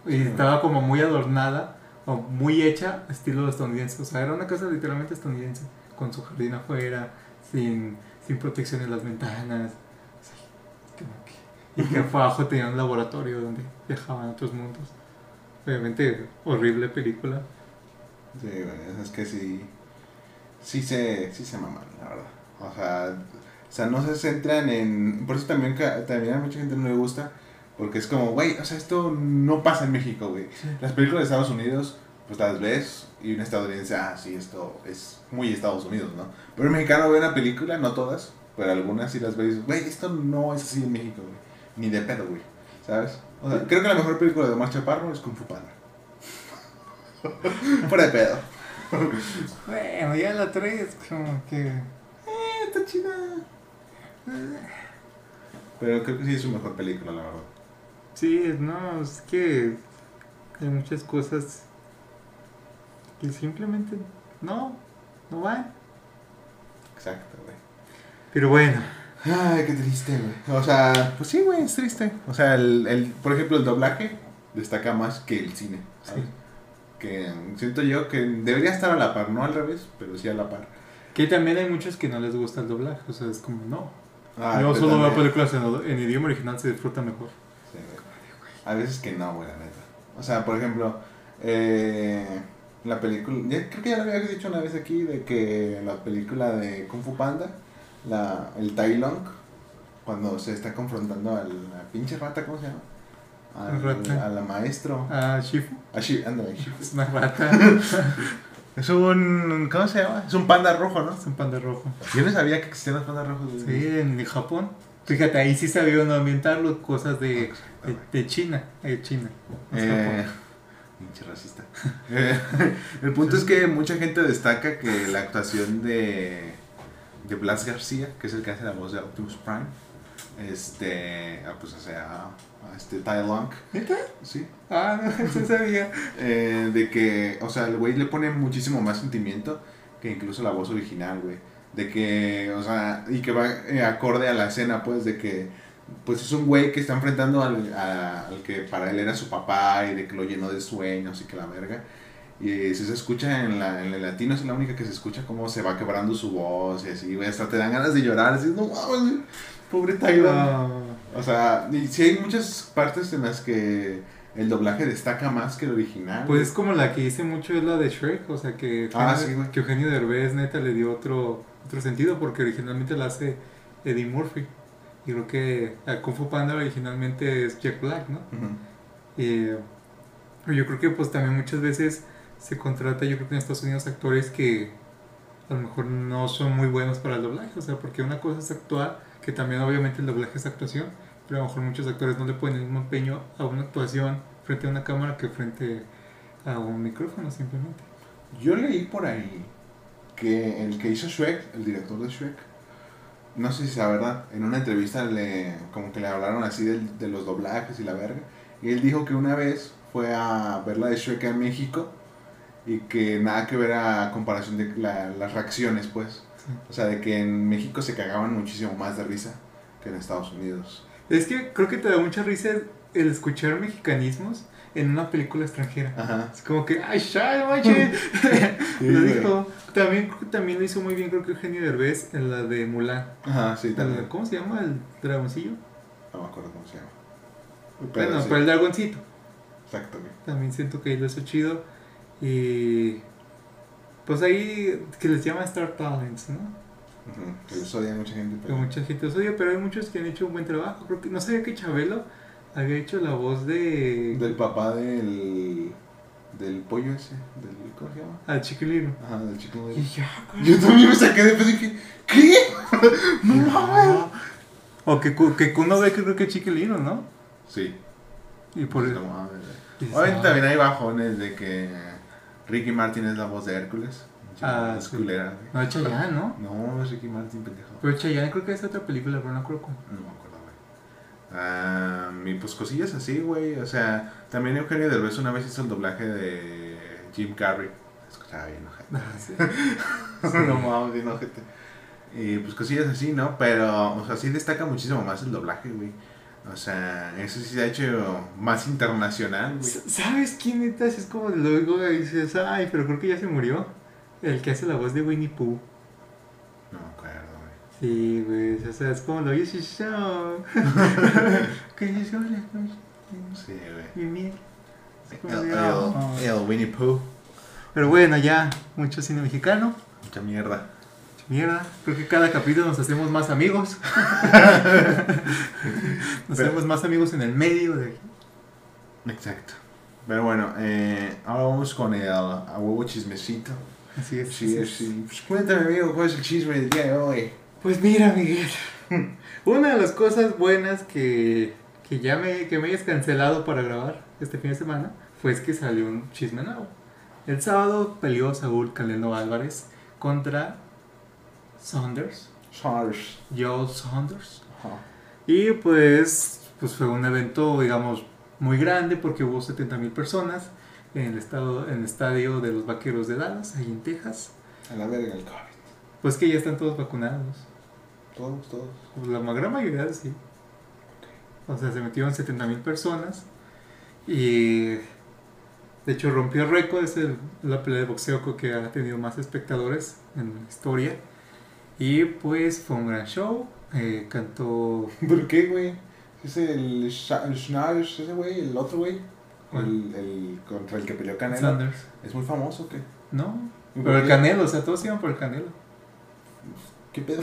Y estaba como muy adornada o muy hecha estilo estadounidense. O sea, era una casa literalmente estadounidense, con su jardín afuera, sin, sin protección en las ventanas. Y que abajo tenía un laboratorio donde viajaban a otros mundos. Obviamente, horrible película. Sí, bueno, es que sí, sí se, sí se maman, la verdad. O sea, o sea, no se centran en... Por eso también, también a mucha gente no le gusta... Porque es como, güey, o sea, esto no pasa en México, güey. Las películas de Estados Unidos, pues las ves y un estadounidense, ah, sí, esto es muy Estados Unidos, ¿no? Pero un mexicano ve una película, no todas, pero algunas sí las ve y dices, güey, esto no es así en México, güey. Ni de pedo, güey, ¿sabes? O sea, creo que la mejor película de Omar Chaparro es Kung Fu Panda. Fuera de pedo. Bueno, ya la tres, como que... Eh, está chida. Pero creo que sí es su mejor película, la verdad. Sí, no, es que hay muchas cosas que simplemente no, no van. Exacto, güey. Pero bueno. Ay, qué triste, güey. O sea, pues sí, güey, es triste. O sea, el, el, por ejemplo, el doblaje destaca más que el cine, ¿sabes? Sí. Que siento yo que debería estar a la par, no al revés, pero sí a la par. Que también hay muchos que no les gusta el doblaje, o sea, es como no. Ah, yo solo veo películas en, en idioma original, se disfruta mejor. Sí, a veces que no, güey, la neta. O sea, por ejemplo, eh, la película, ya, creo que ya lo había dicho una vez aquí, de que la película de Kung Fu Panda, la, el Tai Lung, cuando se está confrontando a la pinche rata, ¿cómo se llama? Al, rata. A la maestro. A Shifu. A Shifu, ándale, Shifu. Es una rata. Es un... ¿Cómo se llama? Es un panda rojo, ¿no? Es un panda rojo. Yo no sabía que existían los pandas rojos. Sí, en Japón. Fíjate, ahí sí sabía uno ambientarlo, cosas de, de, de China. Eh, China. No es eh, Japón. Pinche racista. eh, el punto es que mucha gente destaca que la actuación de, de Blas García, que es el que hace la voz de Optimus Prime, este... pues o sea... Este, Tai Lung. ¿Neta? Sí. Ah, no, no sabía. eh, de que, o sea, el güey le pone muchísimo más sentimiento que incluso la voz original, güey, de que, o sea, y que va eh, acorde a la escena, pues, de que, pues, es un güey que está enfrentando al, a, al que para él era su papá y de que lo llenó de sueños y que la verga, y eh, si se escucha en, la, en el latino, es la única que se escucha cómo se va quebrando su voz y así, güey, hasta te dan ganas de llorar, así, no mames, pobre Tai Lung. O sea, y sí hay muchas partes en las que el doblaje destaca más que el original. Pues es como la que hice mucho, es la de Shrek, o sea que Eugenio, ah, sí, que Eugenio Derbez neta le dio otro otro sentido, porque originalmente la hace Eddie Murphy. Y creo que la Kung Fu Panda originalmente es Jack Black, ¿no? Uh-huh. eh, yo creo que pues también muchas veces se contrata, yo creo que en Estados Unidos, actores que a lo mejor no son muy buenos para el doblaje, o sea, porque una cosa es actuar, que también obviamente el doblaje es actuación, pero a lo mejor muchos actores no le ponen el mismo empeño a una actuación frente a una cámara que frente a un micrófono, simplemente. Yo leí por ahí que el que hizo Shrek, el director de Shrek, no sé si sea verdad, en una entrevista le, como que le hablaron así de, de los doblajes y la verga, y él dijo que una vez fue a ver la de Shrek en México y que nada que ver a comparación de la, las reacciones, pues. O sea, de que en México se cagaban muchísimo más de risa que en Estados Unidos. Es que creo que te da mucha risa el escuchar mexicanismos en una película extranjera. Ajá. Es como que, ¡ay, shy, manche! Lo dijo. También, también lo hizo muy bien, creo que Eugenio Derbez, en la de Mulan. Ajá, sí, también. ¿Cómo se llama? ¿El dragoncillo? No me acuerdo cómo se llama. Pero bueno, sí, pero el dragoncito. Exactamente. También siento que ahí lo hizo chido. Y... pues ahí, que les llaman Star Talents, ¿no? Uh-huh. Que los odia mucha gente. Pero... que mucha gente los odia, pero hay muchos que han hecho un buen trabajo. Creo que, no sabía que Chabelo había hecho la voz de... del papá del... del pollo ese, del... ¿cómo se llama? Al Chiquilino. Ajá, del Chiquilino. Y ya, ¿cómo? Yo también me saqué de pedo y dije, ¿qué? ¡No, no! O que, que Kuno ve que creo que es Chiquilino, ¿no? Sí. Y por eso... obviamente también hay bajones de que... Ricky Martin es la voz de Hércules. Ah, es sí. Culera. No, es Chayanne, ¿no? No, es Ricky Martin, pendejo. Pero Chayanne creo que es otra película, pero no creo cómo. No me acuerdo, güey. Ah, y pues cosillas así, güey. O sea, también Eugenio Derbez una vez hizo el doblaje de Jim Carrey. Escuchaba bien, ojete. Sí. No mames, bien, ojete. Y pues cosillas así, ¿no? Pero, o sea, sí destaca muchísimo más el doblaje, güey. O sea, eso sí se ha hecho más internacional, güey. ¿Sabes quién neta? Es como luego dices, ay, pero creo que ya se murió. El que hace la voz de Winnie Pooh. No me acuerdo, güey. Sí, güey, o sea, es como lo dices, show. Que yo soy la cosa. Sí, güey. Y mira. El, el, oh. el Winnie Pooh. Pero bueno, ya, mucho cine mexicano. Mucha mierda. Mierda, creo que cada capítulo nos hacemos más amigos. Nos pero, hacemos más amigos en el medio de... Exacto. Pero bueno, eh, ahora vamos con el a huevo chismecito. Así es. Sí, así es. Sí. Pues cuéntame, amigo, ¿cuál es el chisme del día de hoy? Pues mira, Miguel, una de las cosas buenas que, que ya me, que me hayas cancelado para grabar este fin de semana fue es que salió un chisme nuevo. El sábado peleó Saúl Canelo Álvarez contra... Saunders. Saunders. Joe Saunders. Ajá. Y pues, pues fue un evento, digamos, muy grande porque hubo setenta mil personas en el, estado, en el estadio de los Vaqueros de Dallas, ahí en Texas. A la verga el COVID. Pues que ya están todos vacunados. Todos, todos. Pues la gran mayoría sí. Okay. O sea, se metieron setenta mil personas y... de hecho rompió el récord, es el, la pelea de boxeo que ha tenido más espectadores en la historia. Y pues fue un gran show, eh, cantó... ¿Por qué, güey? ¿Es el Schnauz, ese güey, el otro güey? El, el contra el que peleó Canelo. Sanders. ¿Es muy famoso o qué? No, pero el Canelo, o sea, todos iban por el Canelo. ¿Qué pedo?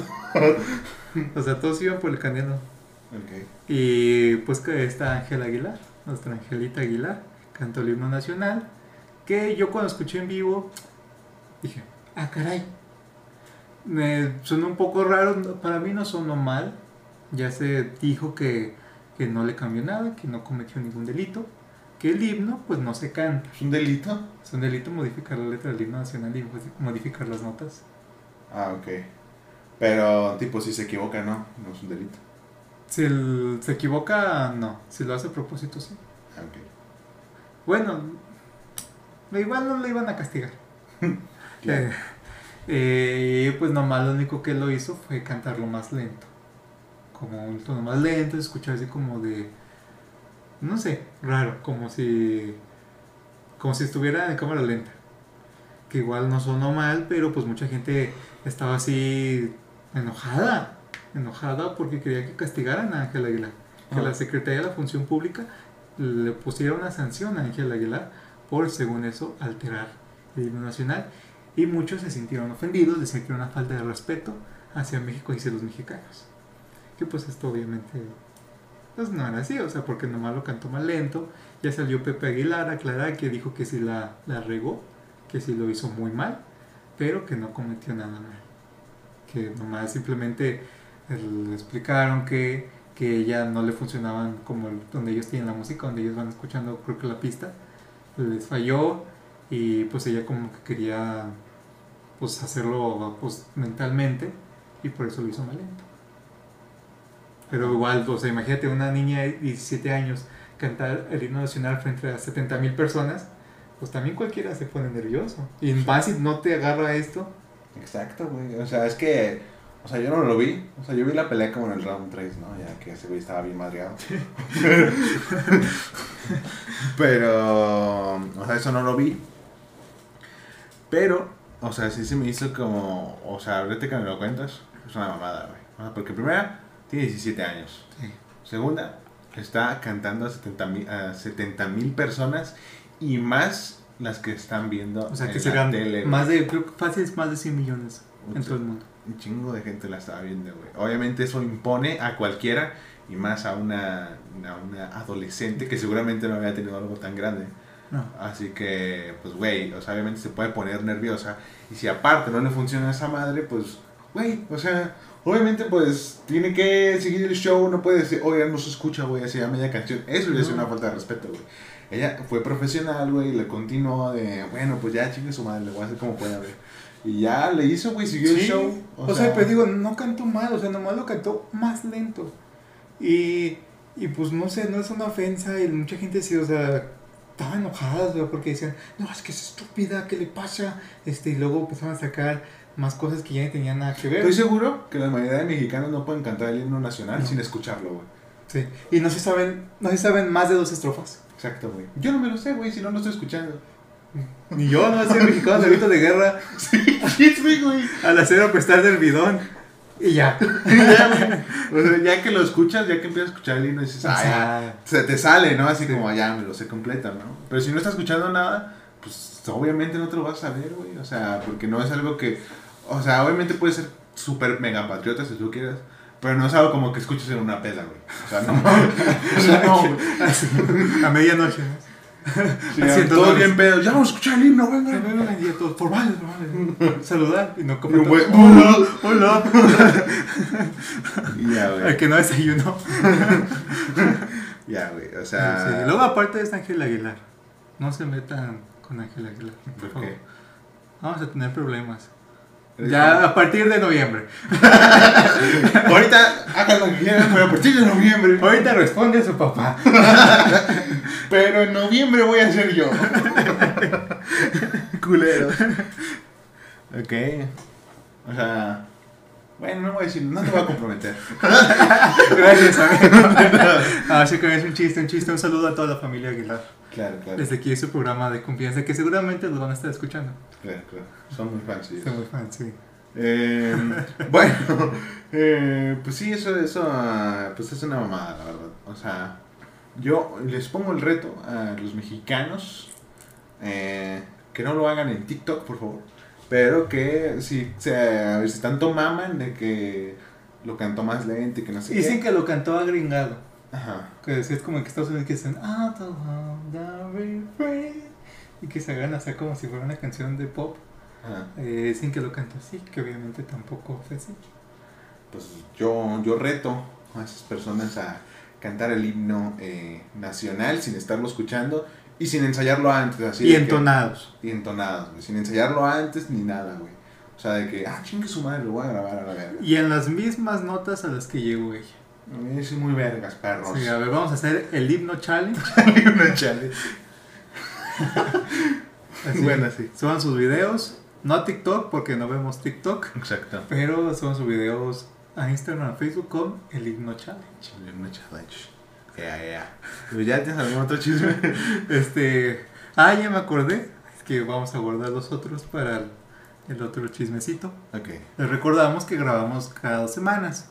O sea, todos iban por el Canelo. Ok. Y pues que está Ángela Aguilar, nuestra Angelita Aguilar. Cantó el himno nacional, que yo cuando escuché en vivo, dije, ah, caray, me sonó un poco raro, para mí no sonó mal, ya se dijo que, que no le cambió nada, que no cometió ningún delito, que el himno, pues no se canta. ¿Es un delito? Es un delito modificar la letra del himno nacional y modificar las notas. Ah, ok, pero tipo, si se equivoca, no, no es un delito. Si el, se equivoca, no, si lo hace a propósito, sí. Ah, ok. Bueno, igual no le iban a castigar. Claro. eh, Eh, pues nomás lo único que lo hizo fue cantarlo más lento, como un tono más lento, escucharse como de, no sé, raro, como si como si estuviera en cámara lenta, que igual no sonó mal, pero pues mucha gente estaba así enojada, enojada porque quería que castigaran a Ángela Aguilar, que la Secretaría de la Función Pública le pusiera una sanción a Ángela Aguilar por, según eso, alterar el himno nacional, y muchos se sintieron ofendidos, decían que era una falta de respeto hacia México y hacia los mexicanos, que pues esto obviamente pues no era así, o sea, porque nomás lo cantó más lento. Ya salió Pepe Aguilar a aclarar que dijo que sí la, la regó, que sí lo hizo muy mal, pero que no cometió nada mal, que nomás simplemente le explicaron que, que ella no le funcionaban como donde ellos tienen la música, donde ellos van escuchando, creo que la pista les falló, y pues ella como que quería pues hacerlo pues mentalmente, y por eso lo hizo más lento. Pero igual, o sea, imagínate una niña de diecisiete años cantar el himno nacional frente a setenta mil personas, pues también cualquiera se pone nervioso. Y en base no te agarra esto. Exacto, güey. O sea, es que, o sea, yo no lo vi. O sea, yo vi la pelea como en el round tres, ¿no? Ya que ese güey estaba bien madreado. Pero, o sea, eso no lo vi. Pero, o sea, sí se me hizo como, o sea, ahorita que me lo cuentas, es una mamada, güey. O sea, porque primera, tiene diecisiete años. Sí. Segunda, está cantando a setenta mil personas y más las que están viendo, o sea, en que la tele. Más de, creo que fácil es más de cien millones Uy, en todo el mundo. Un chingo de gente la estaba viendo, güey. Obviamente eso impone a cualquiera y más a una, a una adolescente que seguramente no había tenido algo tan grande. No. Así que, pues, güey, o sea, obviamente se puede poner nerviosa. Y si aparte no le funciona a esa madre, pues, güey, o sea... Obviamente, pues, tiene que seguir el show, no puede decir, oigan, no se escucha, güey, así a media canción. Eso ya es una falta de respeto, güey. Ella fue profesional, güey, y le continuó de, bueno, pues ya, chingue su madre, le voy a hacer como pueda, güey. Y ya le hizo, güey, siguió sí. el show. O, o sea, sea, pues digo, no cantó mal, o sea, nomás lo cantó más lento. Y, y pues, no sé, no es una ofensa, y mucha gente sí, o sea... Estaban enojadas, ¿verdad? Porque decían, no, es que es estúpida, ¿qué le pasa? Este, y luego empezaron a sacar más cosas que ya no tenían nada que ver. Estoy seguro que la mayoría de mexicanos no pueden cantar el himno nacional no. sin escucharlo, güey. Sí, y no se saben, no se saben más de dos estrofas. Exacto, güey. Yo no me lo sé, güey, si no lo estoy escuchando. Ni yo, no, soy mexicano, solito de guerra. Sí, güey. Al hacer aprestar del bidón. Y ya. ya, o sea, ya que lo escuchas, ya que empiezas a escuchar el himno y dices, ah, ya, se te sale, ¿no? Así sí. como, ya, me lo sé completo, ¿no? Pero si no estás escuchando nada, pues obviamente no te lo vas a saber, güey. O sea, porque no es algo que... O sea, obviamente puedes ser súper mega patriota si tú quieras, pero no es algo como que escuches en una peda, güey. O sea, no. o sea, no. A medianoche, ¿no? Sí, todo no, bien pedo, ya vamos a escuchar el himno, venga, venga, y todos formales, formales, saludar y no comer. Hola, hola. Ya, güey. El que no desayunó. Ya, güey, o sea. Sí, sí. Luego, aparte es Ángela Aguilar. No se metan con Ángela Aguilar. ¿Por, ¿Por qué? Vamos a tener problemas. Ya a partir de noviembre. Ahorita háganlo bien, pero a partir de noviembre. Ahorita responde a su papá. Pero en noviembre voy a ser yo. Culero. Ok. O sea. Bueno, no voy a decir, no te voy a comprometer. Gracias, amigo. Así que es un chiste, un chiste. Un saludo a toda la familia Aguilar. Claro, claro. Desde aquí es su programa de confianza, que seguramente los van a estar escuchando. Claro, claro. Son muy fans. Son muy fans, sí. Eh, bueno, eh, pues sí, eso, eso pues es una mamada, la verdad. O sea, yo les pongo el reto a los mexicanos eh, que no lo hagan en TikTok, por favor. Pero que si, se, si tanto maman de que lo cantó más lento y que no sé Dicen qué. Dicen que lo cantó agringado. Ajá. Que es como que Estados Unidos que dicen Out of Home, y que se hagan hacer como si fuera una canción de pop. Ajá. Eh, dicen que lo cantó así, que obviamente tampoco fue así. Pues yo, yo reto a esas personas a cantar el himno eh, nacional sin estarlo escuchando. Y sin ensayarlo antes, así. Y entonados. Que, y entonados, güey. Sin ensayarlo antes ni nada, güey. O sea, de que, ah, chingue su madre, lo voy a grabar a la verga. Y en las mismas notas a las que llegó ella. Es muy vergas, perros. Sí, a ver, vamos a hacer el himno challenge. El himno challenge. Así, bueno, sí. Suban sus videos, No a TikTok porque no vemos TikTok. Exacto. Pero son sus videos a Instagram, a Facebook con el Himno Challenge. El Himno Challenge. Ya, yeah, ya. Yeah. ¿Ya tienes algún otro chisme? este. Ah, ya me acordé. Es que vamos a guardar los otros para el, el otro chismecito. Ok. Les recordamos que grabamos cada dos semanas.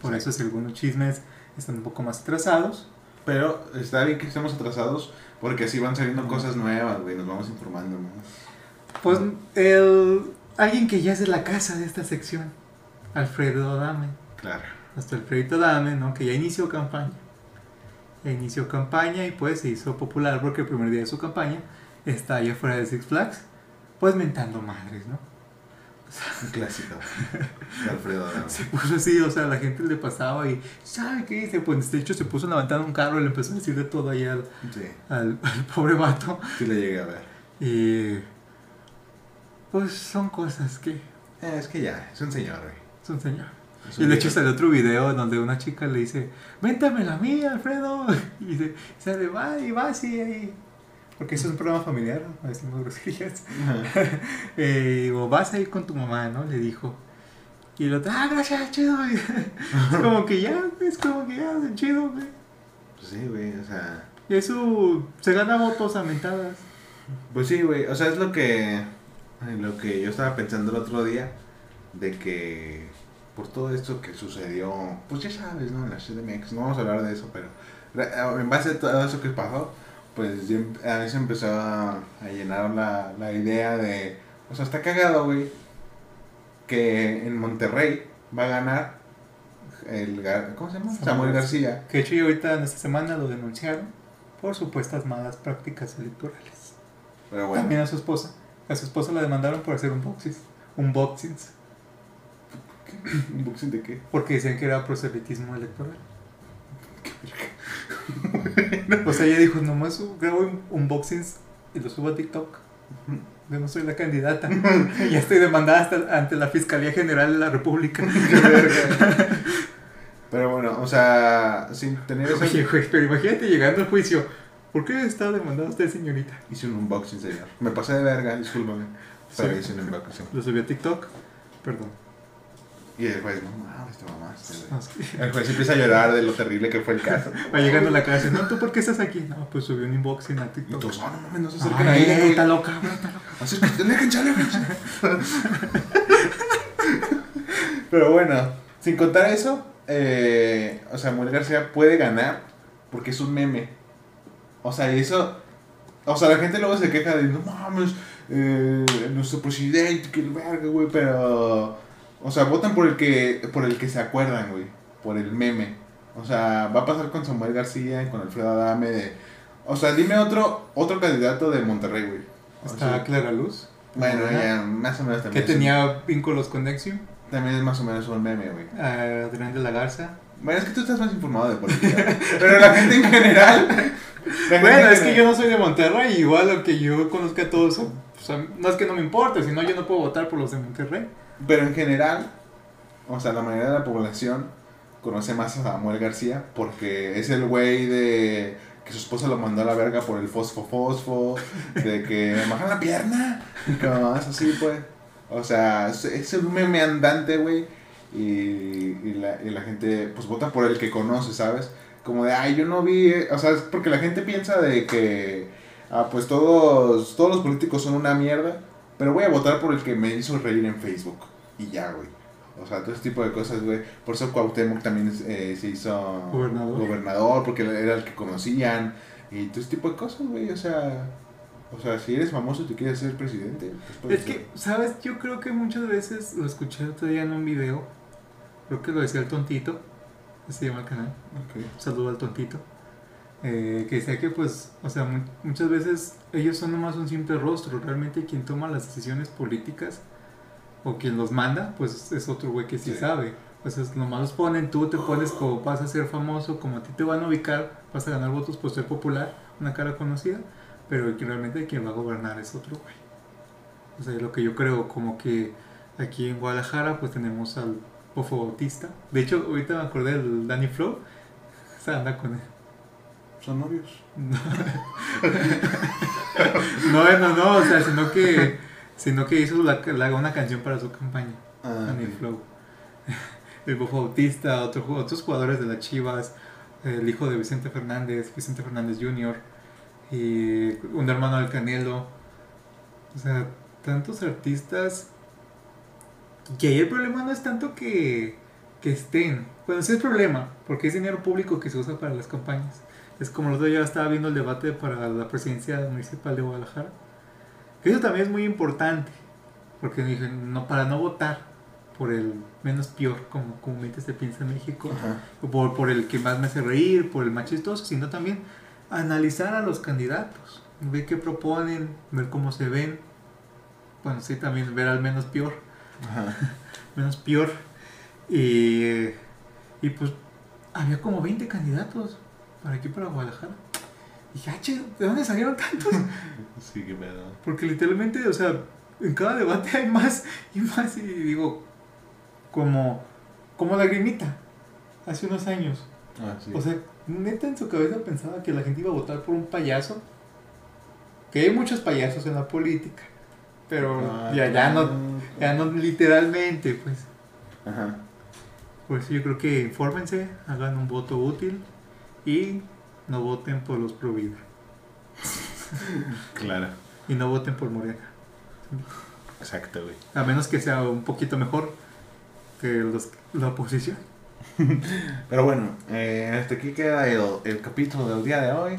Por Exacto. eso, si algunos chismes están un poco más atrasados. Pero está bien que estemos atrasados porque así van saliendo mm. cosas nuevas, güey. Nos vamos informando, ¿no? Pues el, alguien que ya es de la casa de esta sección, Alfredo Adame. Claro. Hasta Alfredo Adame, ¿no? Que ya inició campaña. Ya inició campaña y pues se hizo popular porque el primer día de su campaña está allá afuera de Six Flags, pues mentando madres, ¿no? O sea, un clásico de Alfredo Adame. Se puso así, o sea, la gente le pasaba y ¿sabe qué dice? Pues de hecho se puso levantando un carro y le empezó a decir de todo allá al, sí. al, al pobre vato. Sí le llegué a ver. Y... pues son cosas que... Eh, es que ya, es un señor, güey. Es un señor. Es un y de hecho sale otro video donde una chica le dice, véntame la mía, Alfredo. Y dice, sale, va y va así ahí. Porque eso es un programa familiar, no decimos groserías. Uh-huh. eh, o vas a ir con tu mamá, ¿no? Le dijo. Y el otro, ah, gracias, chido, güey. Es como que ya, es como que ya, chido, güey. Pues sí, güey, o sea... Y eso, se gana votos a mentadas. Pues sí, güey, o sea, es lo que... lo que yo estaba pensando el otro día, de que por todo esto que sucedió, pues ya sabes, ¿no? En la C D M X, no vamos a hablar de eso, pero en base a todo eso que pasó, pues a mí se empezó a, a llenar la, la idea de, o sea, está cagado, güey, que en Monterrey va a ganar el, ¿cómo se llama? Samuel, Samuel García. Que de hecho yo ahorita en esta semana lo denunciaron por supuestas malas prácticas electorales. Pero bueno. También a su esposa. A su esposa la demandaron por hacer unboxings. Unboxings. ¿Unboxing de qué? Porque decían que era proselitismo electoral. O sea, ella dijo, nomás grabo unboxings y lo subo a TikTok. Yo no soy la candidata. Ya estoy demandada hasta ante la Fiscalía General de la República. Pero bueno, o sea, sin tener eso... Oye, güey, pero imagínate llegando al juicio... ¿Por qué está demandada usted, señorita? Hice un unboxing, señor. Me pasé de verga, discúlpame. Pero sí. Hice un unboxing. Lo subí a TikTok, perdón. Y el juez, no mames, te mamaste. El juez empieza a llorar de lo terrible que fue el caso. Va llegando a la clase, no, ¿tú por qué estás aquí? No, pues subí un unboxing a TikTok. Y todos, no, no mames, no se acerquen ahí. Está loca, güey, está loca. Acércate, déjense, déjense. Pero bueno, sin contar eso, eh, o sea, Samuel García puede ganar porque es un meme. O sea, eso... O sea, la gente luego se queja de... No mames, eh, nuestro presidente, que verga, güey, pero... O sea, votan por el que por el que se acuerdan, güey. Por el meme. O sea, va a pasar con Samuel García y con Alfredo Adame de... O sea, dime otro otro candidato de Monterrey, güey. ¿Está sea, Clara Luz? Bueno, ¿no? Ya, más o menos también. ¿Que tenía vínculos con Nexium? También es más o menos un meme, güey. Uh, Adrián de la Garza. Bueno, es que tú estás más informado de política. Pero la gente en general... Bueno, es que yo no soy de Monterrey, igual aunque yo conozca a todos, o sea, no es que no me importe, sino yo no puedo votar por los de Monterrey. Pero en general, o sea, la mayoría de la población conoce más a Samuel García porque es el güey de que su esposa lo mandó a la verga por el fosfo-fosfo, de que me bajan la pierna, y más así, pues. O sea, es un meme andante, güey, y, y, la, y la gente pues vota por el que conoce, ¿sabes? Como de, ay, yo no vi, eh. O sea, es porque la gente piensa de que, ah, pues todos, todos los políticos son una mierda, pero voy a votar por el que me hizo reír en Facebook, y ya, güey, o sea, todo ese tipo de cosas, güey, por eso Cuauhtémoc también eh, se hizo gobernador. gobernador, porque era el que conocían, y todo ese tipo de cosas, güey, o sea, o sea, si eres famoso y te quieres ser presidente, pues es ser. Que, ¿sabes? Yo creo que muchas veces, lo escuché otro día en un video, creo que lo decía el tontito, se llama el canal. Okay. Saludo al tontito. Eh, que decía que, pues, o sea, mu muchas veces ellos son nomás un simple rostro. Realmente, quien toma las decisiones políticas o quien los manda, pues es otro güey que sí, sí. sabe. Entonces, nomás los ponen, tú te pones como vas a ser famoso, como a ti te van a ubicar, vas a ganar votos por ser popular, una cara conocida. Pero que realmente quien va a gobernar es otro güey. O sea, es lo que yo creo, como que aquí en Guadalajara, pues tenemos al Bofo Bautista. De hecho, ahorita me acordé del Danny Flow. O sea, anda con él. ¿Son novios? No, no, no, no, o sea, sino que sino que hizo la, la, una canción para su campaña. Ah, con okay. el flow. El Bofo Bautista, otro, otros jugadores de las Chivas, el hijo de Vicente Fernández, Vicente Fernández junior y un hermano del Canelo. O sea, tantos artistas. Y ahí el problema no es tanto que, que estén. Bueno, sí es problema, porque es dinero público que se usa para las campañas. Es como el otro día estaba viendo el debate para la presidencia municipal de Guadalajara. Que eso también es muy importante, porque dije, no, para no votar por el menos peor, como comúnmente se piensa en México, o por, por el que más me hace reír, por el más chistoso, sino también analizar a los candidatos, ver qué proponen, ver cómo se ven. Bueno, sí, también ver al menos peor. Ajá. Menos peor. Y, y pues había como veinte candidatos para aquí, para Guadalajara. Y dije, ah, che, ¿de dónde salieron tantos? Sí, que me da. Porque literalmente, o sea, en cada debate hay más y más. Y digo, como, como Lagrimita, hace unos años. Ah, sí. O sea, neta en su cabeza pensaba que la gente iba a votar por un payaso. Que hay muchos payasos en la política, pero ah, ya, ya, no, ya no literalmente, pues. Ajá. Por eso yo creo que infórmense, hagan un voto útil y no voten por los pro vida. Claro. Y no voten por Morena. Exacto, güey. A menos que sea un poquito mejor que los, la oposición. Pero bueno, eh, hasta aquí queda el, el capítulo del día de hoy.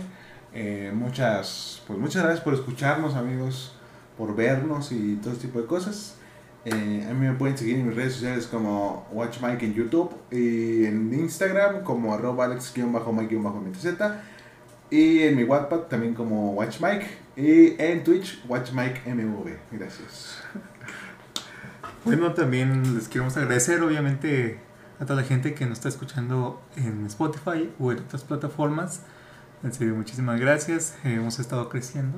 Eh, muchas, pues muchas gracias por escucharnos, amigos, por vernos y todo este tipo de cosas. Eh, a mí me pueden seguir en mis redes sociales como WatchMike en YouTube y en Instagram como arroba alex_mike_mtz y en mi Wattpad también como WatchMike y en Twitch WatchMikeMV. Gracias. Bueno, también les queremos agradecer obviamente a toda la gente que nos está escuchando en Spotify o en otras plataformas. En serio, muchísimas gracias. Eh, hemos estado creciendo.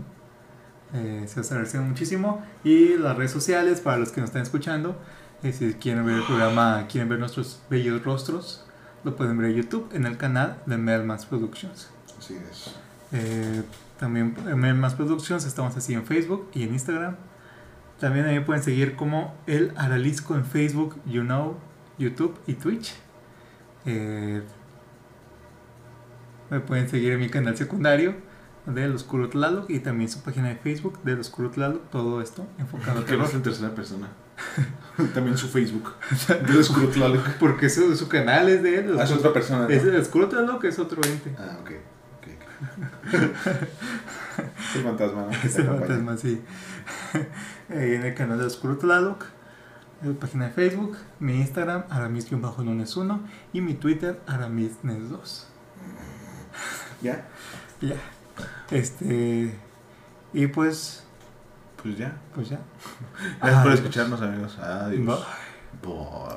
Eh, se os agradece muchísimo. Y las redes sociales para los que nos están escuchando, eh, si quieren ver el programa, quieren ver nuestros bellos rostros, lo pueden ver en YouTube, en el canal de Melmas Productions. Así es. eh, También en Melmas Productions estamos así en Facebook y en Instagram. También ahí pueden seguir como El Aralisco en Facebook, you know, YouTube y Twitch. eh, Me pueden seguir en mi canal secundario del Oscuro Tlaloc y también su página de Facebook del Oscuro Tlaloc, todo esto enfocado. ¿Qué vas en tercera persona? También su Facebook del Oscuro Tlaloc, porque su, su canal es de él. Ah, es otra persona, ¿no? Es el Oscuro Tlaloc, es otro ente. Ah, ok, okay, okay. Es el fantasma, ¿no? Es el fantasma, sí. En el canal del Oscuro Tlaloc, en la página de Facebook, mi Instagram Aramis-Nunes uno y mi Twitter Aramis Nunes dos. ¿Ya? Ya. Este, y pues, pues ya, pues ya. Gracias por escucharnos, amigos. Adiós. Bye. Bye.